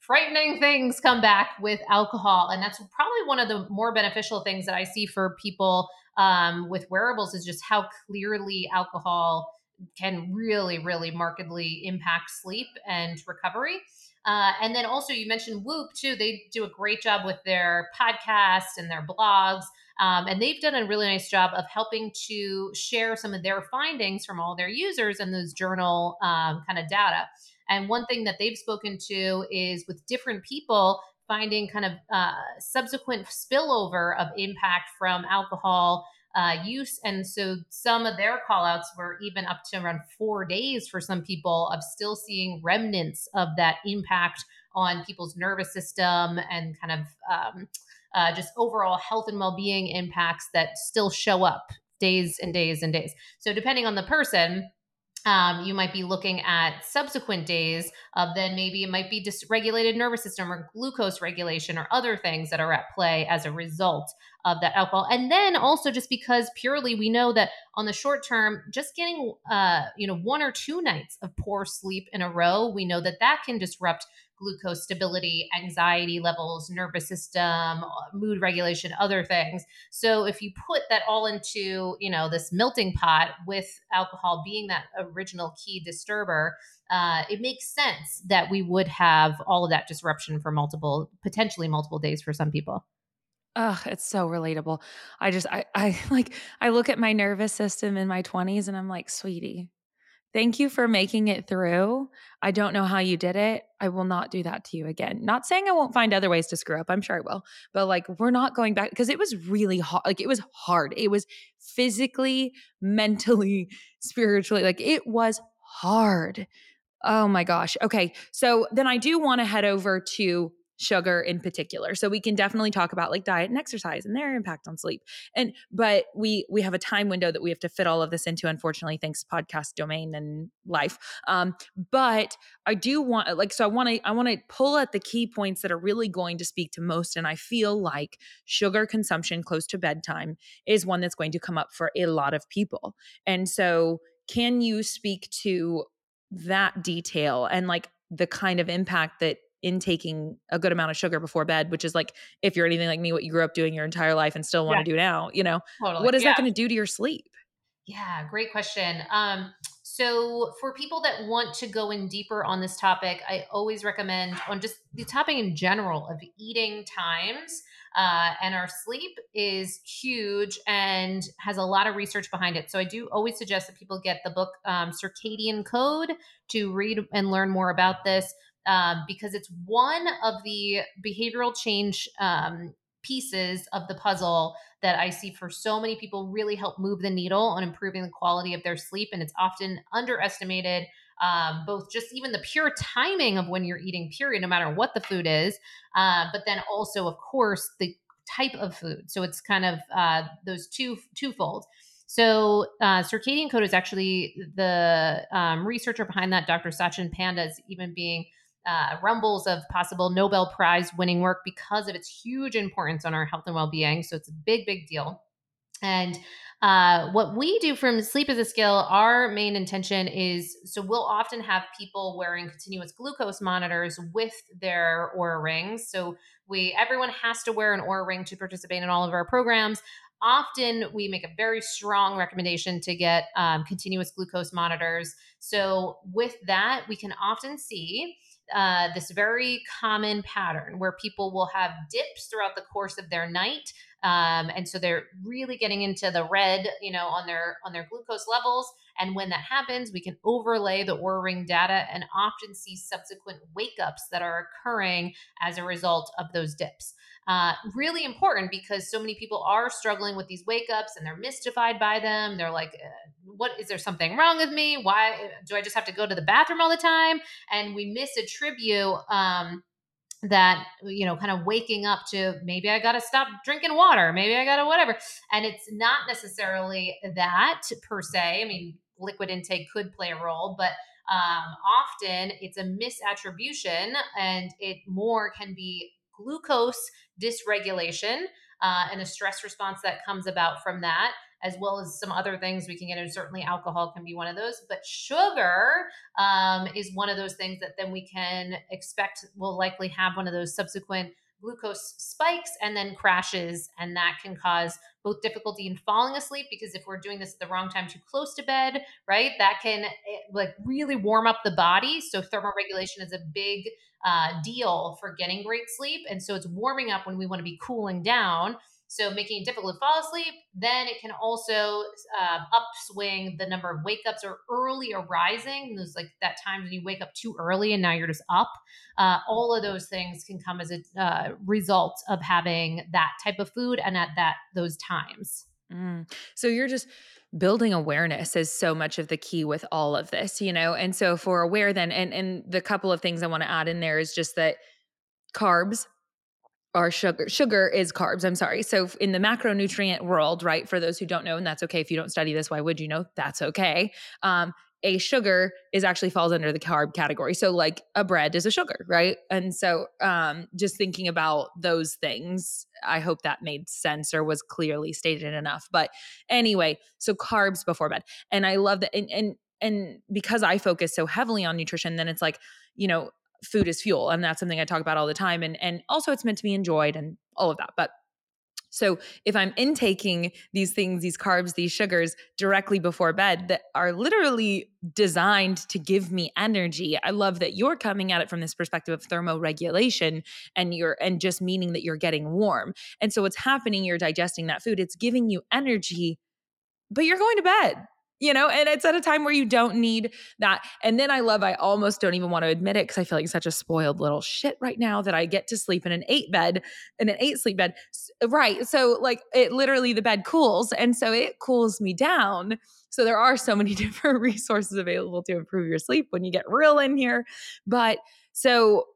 frightening things come back with alcohol. And that's probably one of the more beneficial things that I see for people um, with wearables is just how clearly alcohol can really, really markedly impact sleep and recovery. Uh, and then also you mentioned Whoop too. They do a great job with their podcast and their blogs. Um, and they've done a really nice job of helping to share some of their findings from all their users and those journal um, kind of data. And one thing that they've spoken to is with different people finding kind of uh, subsequent spillover of impact from alcohol uh, use. And so some of their callouts were even up to around four days for some people of still seeing remnants of that impact on people's nervous system and kind of um, uh, just overall health and well-being impacts that still show up days and days and days. So depending on the person, Um, you might be looking at subsequent days of then maybe it might be dysregulated nervous system or glucose regulation or other things that are at play as a result of that alcohol. And then also just because purely we know that on the short term, just getting, uh, you know, one or two nights of poor sleep in a row, we know that that can disrupt glucose stability, anxiety levels, nervous system, mood regulation, other things. So if you put that all into, you know, this melting pot with alcohol being that original key disturber, uh, it makes sense that we would have all of that disruption for multiple, potentially multiple days for some people. Oh, it's so relatable. I just, I, I like, I look at my nervous system in my twenties and I'm like, sweetie, thank you for making it through. I don't know how you did it. I will not do that to you again. Not saying I won't find other ways to screw up. I'm sure I will. But like, we're not going back because it was really hard. Like it was hard. It was physically, mentally, spiritually, like it was hard. Oh my gosh. Okay. So then I do want to head over to sugar in particular. So we can definitely talk about like diet and exercise and their impact on sleep. And, but we, we have a time window that we have to fit all of this into, unfortunately, thanks podcast domain and life. Um, but I do want like, so I want to, I want to pull at the key points that are really going to speak to most. And I feel like sugar consumption close to bedtime is one that's going to come up for a lot of people. And so can you speak to that detail and like the kind of impact that in taking a good amount of sugar before bed, which is like, if you're anything like me, what you grew up doing your entire life and still want yeah. to do now, you know, totally. What is yeah. that going to do to your sleep? Yeah. Great question. Um, so for people that want to go in deeper on this topic, I always recommend on just the topic in general of eating times, uh, and our sleep is huge and has a lot of research behind it. So I do always suggest that people get the book, um, Circadian Code to read and learn more about this. Um, because it's one of the behavioral change um, pieces of the puzzle that I see for so many people really help move the needle on improving the quality of their sleep. And it's often underestimated, um, both just even the pure timing of when you're eating, period, no matter what the food is, uh, but then also, of course, the type of food. So it's kind of uh, those two twofold. So uh, Circadian Code is actually the um, researcher behind that, Doctor Sachin Panda, is even being Uh, rumbles of possible Nobel Prize winning work because of its huge importance on our health and well-being. So it's a big, big deal. And uh, what we do from Sleep is a Skill, our main intention is, so we'll often have people wearing continuous glucose monitors with their Aura Rings. So we, everyone has to wear an Aura Ring to participate in all of our programs. Often we make a very strong recommendation to get um, continuous glucose monitors. So with that, we can often see Uh, this very common pattern where people will have dips throughout the course of their night. Um, and so they're really getting into the red, you know, on their, on their glucose levels. And when that happens, we can overlay the Aura Ring data and often see subsequent wake ups that are occurring as a result of those dips. Uh, really important because so many people are struggling with these wake ups and they're mystified by them. They're like, what, is there something wrong with me? Why do I just have to go to the bathroom all the time? And we misattribute um, that, you know, kind of waking up to maybe I got to stop drinking water. Maybe I got to whatever. And it's not necessarily that per se. I mean, liquid intake could play a role, but um, often it's a misattribution and it more can be glucose dysregulation uh, and a stress response that comes about from that, as well as some other things we can get. And certainly alcohol can be one of those, but sugar um, is one of those things that then we can expect will likely have one of those subsequent glucose spikes and then crashes. And that can cause both difficulty in falling asleep, because if we're doing this at the wrong time, too close to bed, right, that can like really warm up the body. So thermoregulation is a big uh, deal for getting great sleep. And so it's warming up when we want to be cooling down. So making it difficult to fall asleep. Then it can also uh, upswing the number of wake ups or early arising. There's like that time when you wake up too early and now you're just up. Uh, all of those things can come as a uh, result of having that type of food and at that those times. Mm. So you're just building awareness is so much of the key with all of this, you know? And so for aware then, and, and the couple of things I want to add in there is just that carbs, Our sugar, sugar is carbs. I'm sorry. So in the macronutrient world, right? For those who don't know, and that's okay. If you don't study this, why would you know? That's okay. Um, a sugar is actually falls under the carb category. So like a bread is a sugar, right? And so um, just thinking about those things, I hope that made sense or was clearly stated enough. But anyway, so carbs before bed. And I love that. And, and, and because I focus so heavily on nutrition, then it's like, you know, food is fuel. And that's something I talk about all the time. And, and also it's meant to be enjoyed and all of that. But so if I'm intaking these things, these carbs, these sugars directly before bed that are literally designed to give me energy, I love that you're coming at it from this perspective of thermoregulation and you're, and just meaning that you're getting warm. And so what's happening, you're digesting that food, it's giving you energy, but you're going to bed. You know, and it's at a time where you don't need that. And then I love, I almost don't even want to admit it because I feel like such a spoiled little shit right now that I get to sleep in an eight bed, in an eight sleep bed. Right. So like it literally the bed cools. And so it cools me down. So there are so many different resources available to improve your sleep when you get real in here. But so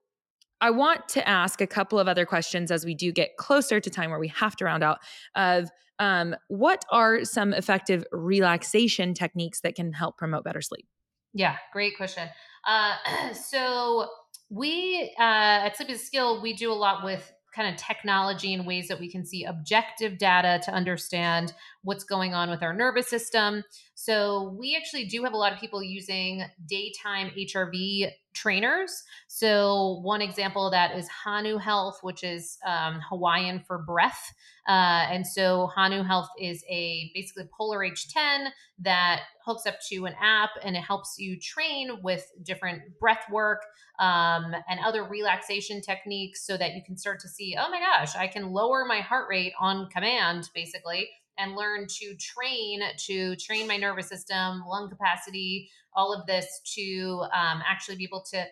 I want to ask a couple of other questions as we do get closer to time where we have to round out of um, what are some effective relaxation techniques that can help promote better sleep? Yeah, great question. Uh, so we uh, at Sleep is a Skill, we do a lot with kind of technology and ways that we can see objective data to understand what's going on with our nervous system. So we actually do have a lot of people using daytime H R V trainers. So one example of that is Hanu Health, which is um, Hawaiian for breath. Uh, and so Hanu Health is a basically Polar H ten that hooks up to an app and it helps you train with different breath work um, and other relaxation techniques so that you can start to see, oh my gosh, I can lower my heart rate on command basically and learn to train, to train my nervous system, lung capacity, all of this to um, actually be able to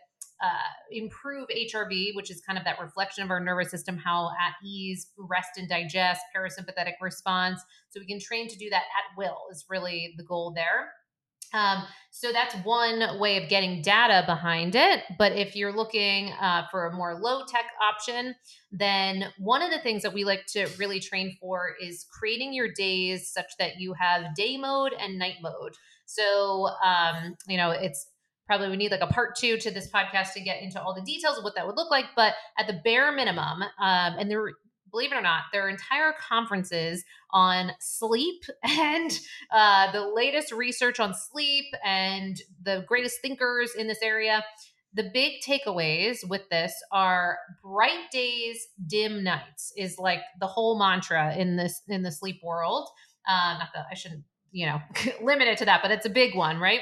Uh, improve H R V, which is kind of that reflection of our nervous system, how at ease, rest and digest, parasympathetic response. So we can train to do that at will is really the goal there. Um, so that's one way of getting data behind it. But if you're looking uh, for a more low tech option, then one of the things that we like to really train for is creating your days such that you have day mode and night mode. So, um, you know, it's, probably we need like a part two to this podcast to get into all the details of what that would look like. But at the bare minimum, um, and there, believe it or not, there are entire conferences on sleep and uh, the latest research on sleep and the greatest thinkers in this area. The big takeaways with this are bright days, dim nights is like the whole mantra in this, in the sleep world. Uh, not that I shouldn't, you know, limit it to that, but it's a big one, right?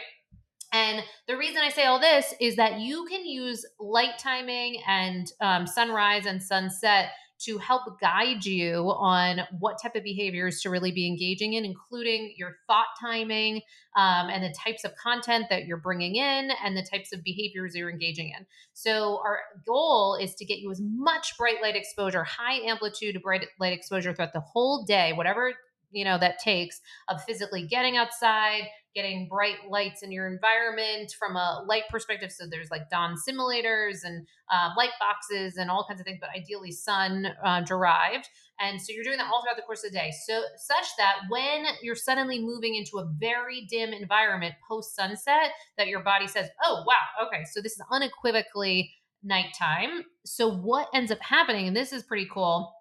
And the reason I say all this is that you can use light timing and um, sunrise and sunset to help guide you on what type of behaviors to really be engaging in, including your thought timing um, and the types of content that you're bringing in and the types of behaviors you're engaging in. So our goal is to get you as much bright light exposure, high amplitude bright light exposure throughout the whole day, whatever you know that takes of physically getting outside, getting bright lights in your environment from a light perspective. So there's like dawn simulators and uh, light boxes and all kinds of things, but ideally sun uh, derived. And so you're doing that all throughout the course of the day. So such that when you're suddenly moving into a very dim environment post sunset, that your body says, oh, wow, okay, so this is unequivocally nighttime. So what ends up happening, and this is pretty cool,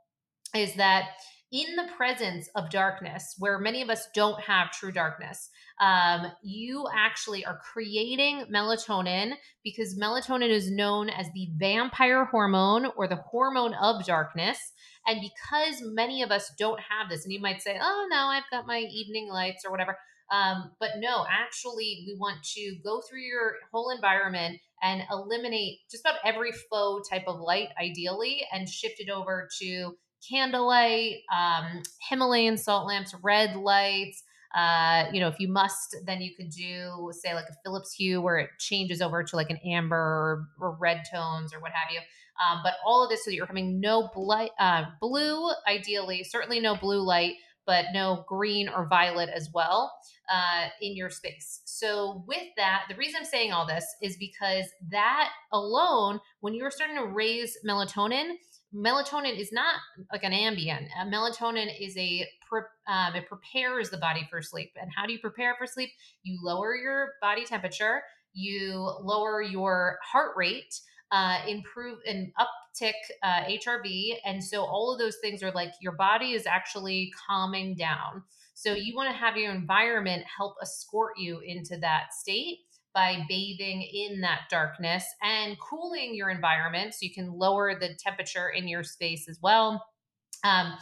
is that in the presence of darkness, where many of us don't have true darkness, um, you actually are creating melatonin, because melatonin is known as the vampire hormone or the hormone of darkness. And because many of us don't have this, and you might say, oh, no, I've got my evening lights or whatever. Um, but no, actually, we want to go through your whole environment and eliminate just about every faux type of light, ideally, and shift it over to candlelight, um, Himalayan salt lamps, red lights. Uh, you know, if you must, then you could do, say, like a Philips hue where it changes over to like an amber or, or red tones or what have you. Um, but all of this so that you're having no bl- uh, blue, ideally, certainly no blue light, but no green or violet as well uh, in your space. So with that, the reason I'm saying all this is because that alone, when you're starting to raise melatonin, melatonin is not like an Ambien. Uh, melatonin is a, pre- um, it prepares the body for sleep. And how do you prepare for sleep? You lower your body temperature, you lower your heart rate, uh, improve and uptick uh, H R V. And so all of those things are like your body is actually calming down. So you want to have your environment help escort you into that state by bathing in that darkness and cooling your environment so you can lower the temperature in your space as well. Um,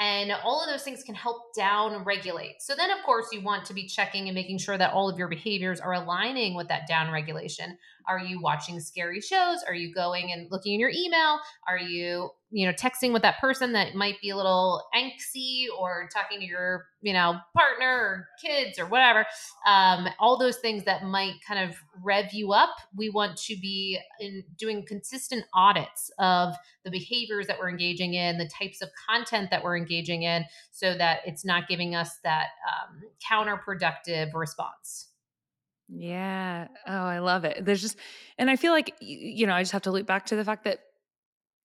and all of those things can help down regulate. So then, of course, you want to be checking and making sure that all of your behaviors are aligning with that down regulation. Are you watching scary shows? Are you going and looking in your email? Are you, you know, texting with that person that might be a little angsty, or talking to your, you know, partner or kids or whatever? Um, all those things that might kind of rev you up. We want to be in doing consistent audits of the behaviors that we're engaging in, the types of content that we're engaging in, so that it's not giving us that um, counterproductive response. Yeah. Oh, I love it. There's just, and I feel like, you know, I just have to loop back to the fact that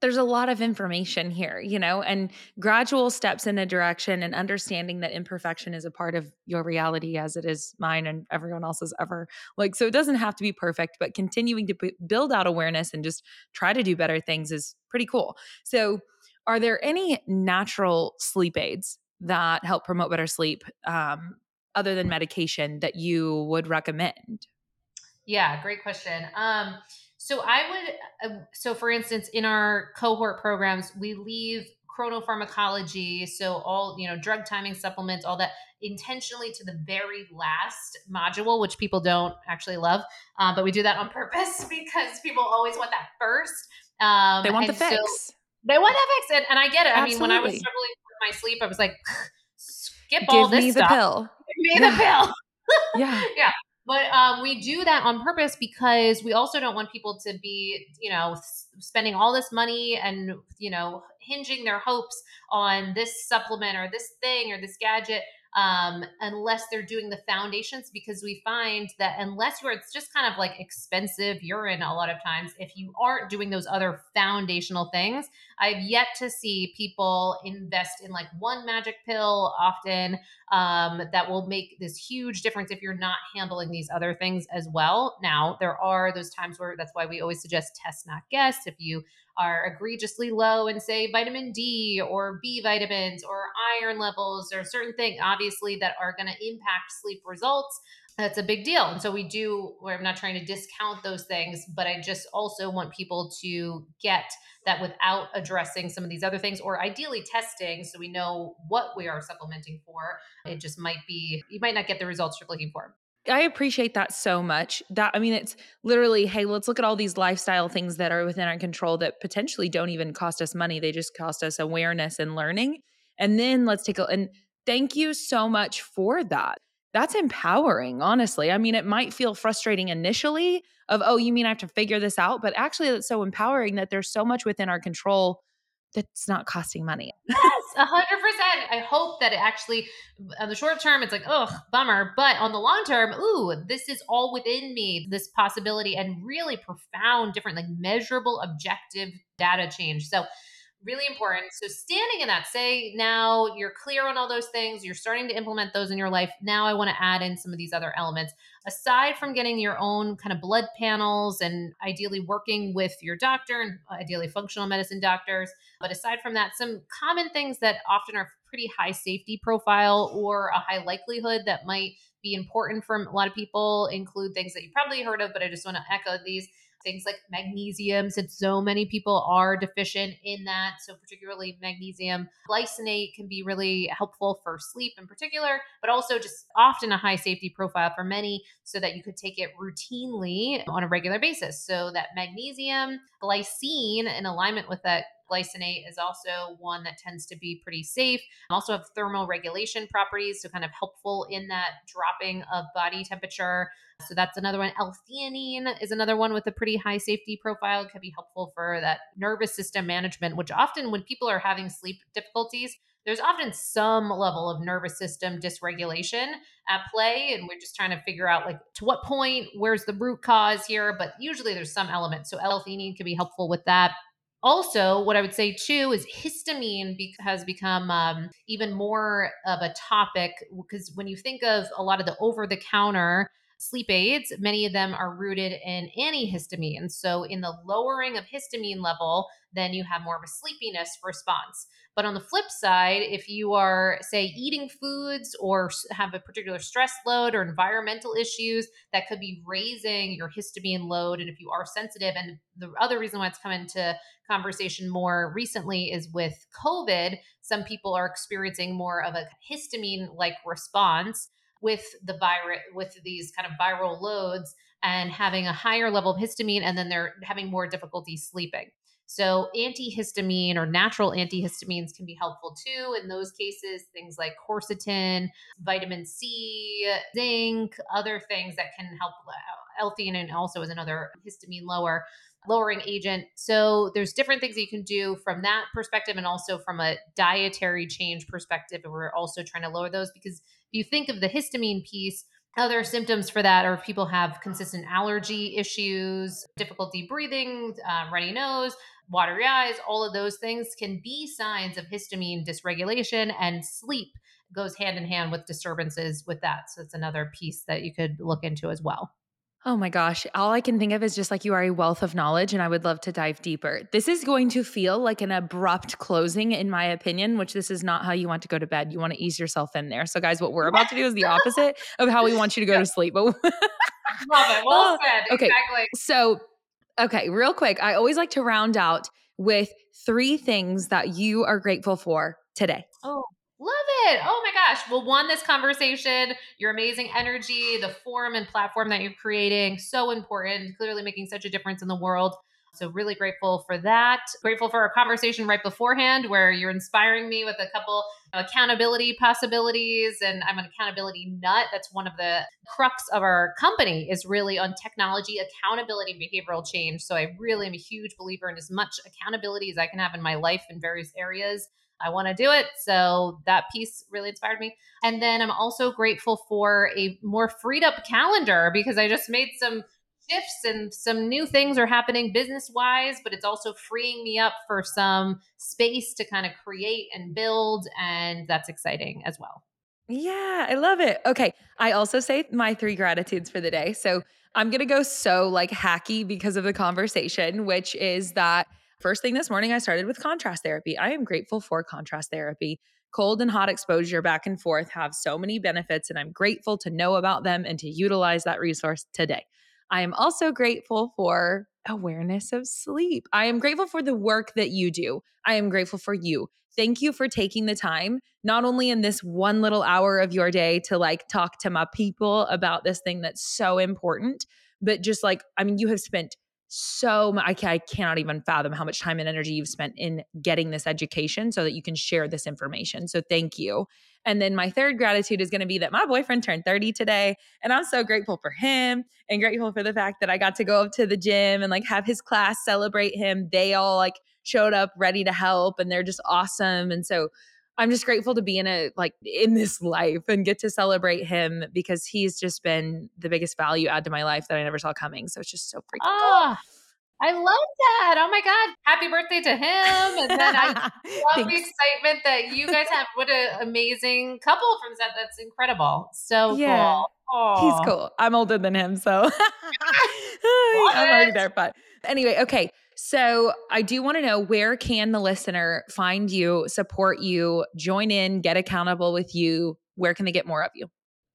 there's a lot of information here, you know, and gradual steps in a direction, and understanding that imperfection is a part of your reality as it is mine and everyone else's ever. Like, so it doesn't have to be perfect, but continuing to p- build out awareness and just try to do better things is pretty cool. So are there any natural sleep aids that help promote better sleep, um, other than medication, that you would recommend? Yeah, great question. Um, so I would, uh, so for instance, in our cohort programs, we leave chronopharmacology, so all, you know, drug timing supplements, all that, intentionally to the very last module, which people don't actually love. Uh, but we do that on purpose because people always want that first. Um, they want the fix. So they want that fix. And, and I get it. Absolutely. I mean, when I was struggling with my sleep, I was like, skip all this stuff. Give me the pill. Give me the pill. Yeah. Yeah. But um, we do that on purpose because we also don't want people to be, you know, s- spending all this money and, you know, hinging their hopes on this supplement or this thing or this gadget, um, unless they're doing the foundations, because we find that unless you're, it's just kind of like expensive urine a lot of times, if you aren't doing those other foundational things. I've yet to see people invest in like one magic pill often, um, that will make this huge difference if you're not handling these other things as well. Now, there are those times where, that's why we always suggest test, not guess. If you are egregiously low in, say, vitamin D or B vitamins or iron levels or certain things, obviously, that are going to impact sleep results, that's a big deal. And so we do, where I'm not trying to discount those things, but I just also want people to get that without addressing some of these other things, or ideally testing, so we know what we are supplementing for. It just might be, you might not get the results you're looking for. I appreciate that so much. That, I mean, it's literally, hey, let's look at all these lifestyle things that are within our control that potentially don't even cost us money. They just cost us awareness and learning. And then let's take a, and thank you so much for that. That's empowering, honestly. I mean, it might feel frustrating initially of, oh, you mean I have to figure this out? But actually, it's so empowering that there's so much within our control that's not costing money. Yes, a hundred percent. I hope that it actually, on the short term, it's like, oh, bummer. But on the long term, ooh, this is all within me, this possibility, and really profound, different, like measurable, objective data change. So really important. So standing in that, say now you're clear on all those things, you're starting to implement those in your life. Now I want to add in some of these other elements. Aside from getting your own kind of blood panels and ideally working with your doctor and ideally functional medicine doctors, but aside from that, some common things that often are pretty high safety profile or a high likelihood that might be important for a lot of people include things that you probably heard of, but I just want to echo these. Things like magnesium, since so many people are deficient in that. So particularly magnesium glycinate can be really helpful for sleep in particular, but also just often a high safety profile for many so that you could take it routinely on a regular basis. So that magnesium glycine in alignment with that glycinate is also one that tends to be pretty safe. Also have thermoregulation properties, so kind of helpful in that dropping of body temperature. So that's another one. L-theanine is another one with a pretty high safety profile. It can be helpful for that nervous system management, which often when people are having sleep difficulties, there's often some level of nervous system dysregulation at play. And we're just trying to figure out like to what point, where's the root cause here? But usually there's some element. So L-theanine can be helpful with that. Also, what I would say too is histamine be- has become um, even more of a topic because when you think of a lot of the over-the-counter sleep aids, many of them are rooted in antihistamine. So in the lowering of histamine level, then you have more of a sleepiness response. But on the flip side, if you are, say, eating foods or have a particular stress load or environmental issues, that could be raising your histamine load. And if you are sensitive, and the other reason why it's come into conversation more recently is with COVID, some people are experiencing more of a histamine-like response with the virus, with these kind of viral loads and having a higher level of histamine, and then they're having more difficulty sleeping. So antihistamine or natural antihistamines can be helpful too. In those cases, things like quercetin, vitamin C, zinc, other things that can help. L-theanine also is another histamine lower, lowering agent. So there's different things that you can do from that perspective. And also from a dietary change perspective, and we're also trying to lower those because if you think of the histamine piece, other symptoms for that are if people have consistent allergy issues, difficulty breathing, uh, runny nose, watery eyes, all of those things can be signs of histamine dysregulation, and sleep goes hand in hand with disturbances with that. So it's another piece that you could look into as well. Oh my gosh. All I can think of is just like you are a wealth of knowledge, and I would love to dive deeper. This is going to feel like an abrupt closing, in my opinion, which this is not how you want to go to bed. You want to ease yourself in there. So guys, what we're about to do is the opposite of how we want you to go yeah. to sleep. But love it. Well said. Okay. Exactly. So, okay, real quick. I always like to round out with three things that you are grateful for today. Oh, love it. Oh my gosh. Well, one, this conversation, your amazing energy, the forum and platform that you're creating, so important, clearly making such a difference in the world. So really grateful for that. Grateful for our conversation right beforehand where you're inspiring me with a couple of accountability possibilities. And I'm an accountability nut. That's one of the crux of our company is really on technology, accountability, and behavioral change. So I really am a huge believer in as much accountability as I can have in my life in various areas. I want to do it. So that piece really inspired me. And then I'm also grateful for a more freed up calendar because I just made some shifts and some new things are happening business wise, but it's also freeing me up for some space to kind of create and build. And that's exciting as well. Yeah, I love it. Okay. I also say my three gratitudes for the day. So I'm going to go so like hacky because of the conversation, which is that first thing this morning, I started with contrast therapy. I am grateful for contrast therapy. Cold and hot exposure back and forth have so many benefits, and I'm grateful to know about them and to utilize that resource today. I am also grateful for awareness of sleep. I am grateful for the work that you do. I am grateful for you. Thank you for taking the time, not only in this one little hour of your day to like talk to my people about this thing that's so important, but just like, I mean, you have spent So I, I cannot even fathom how much time and energy you've spent in getting this education so that you can share this information. So thank you. And then my third gratitude is going to be that my boyfriend turned thirty today, and I'm so grateful for him and grateful for the fact that I got to go up to the gym and like have his class celebrate him. They all like showed up ready to help, and they're just awesome. And so I'm just grateful to be in a like in this life and get to celebrate him because he's just been the biggest value add to my life that I never saw coming. So it's just so freaking oh, cool. I love that. Oh my God. Happy birthday to him. And then I love Thanks. The excitement that you guys have. What an amazing couple from that. That's incredible. So yeah. cool. Aww. He's cool. I'm older than him. So I'm already there. But anyway, okay. So I do want to know, where can the listener find you, support you, join in, get accountable with you? Where can they get more of you?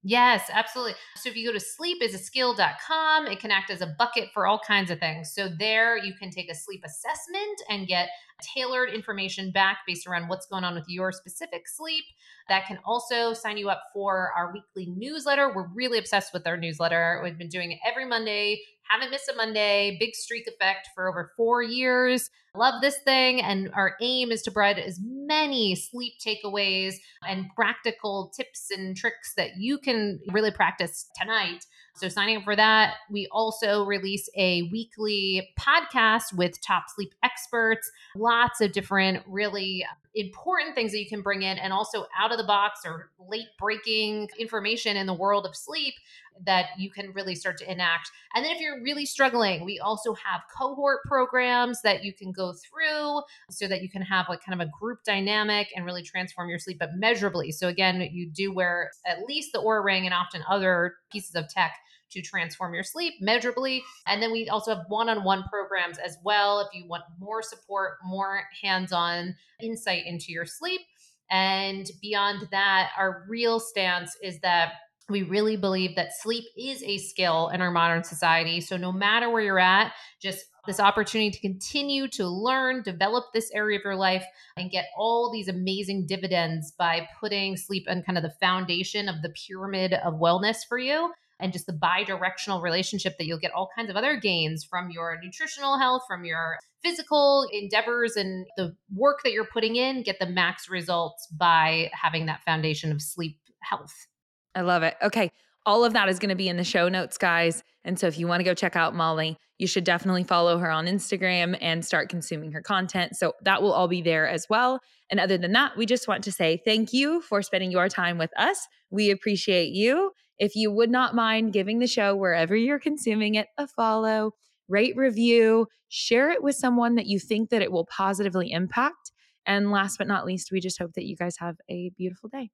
Yes, absolutely. So if you go to sleep is a skill dot com, it can act as a bucket for all kinds of things. So there you can take a sleep assessment and get tailored information back based around what's going on with your specific sleep. That can also sign you up for our weekly newsletter. We're really obsessed with our newsletter. We've been doing it every Monday. Haven't missed a Monday, big streak effect for over four years. Love this thing. And our aim is to provide as many sleep takeaways and practical tips and tricks that you can really practice tonight. So signing up for that. We also release a weekly podcast with top sleep experts, lots of different really important things that you can bring in, and also out of the box or late breaking information in the world of sleep that you can really start to enact. And then if you're really struggling, we also have cohort programs that you can go through so that you can have like kind of a group dynamic and really transform your sleep, but measurably. So again, you do wear at least the Aura Ring and often other pieces of tech to transform your sleep measurably. And then we also have one-on-one programs as well if you want more support, more hands-on insight into your sleep. And beyond that, our real stance is that we really believe that sleep is a skill in our modern society. So no matter where you're at, just this opportunity to continue to learn, develop this area of your life, and get all these amazing dividends by putting sleep on kind of the foundation of the pyramid of wellness for you. And just the bi-directional relationship that you'll get all kinds of other gains from your nutritional health, from your physical endeavors, and the work that you're putting in, get the max results by having that foundation of sleep health. I love it. Okay. All of that is going to be in the show notes, guys. And so if you want to go check out Mollie, you should definitely follow her on Instagram and start consuming her content. So that will all be there as well. And other than that, we just want to say thank you for spending your time with us. We appreciate you. If you would not mind giving the show, wherever you're consuming it, a follow, rate, review, share it with someone that you think that it will positively impact. And last but not least, we just hope that you guys have a beautiful day.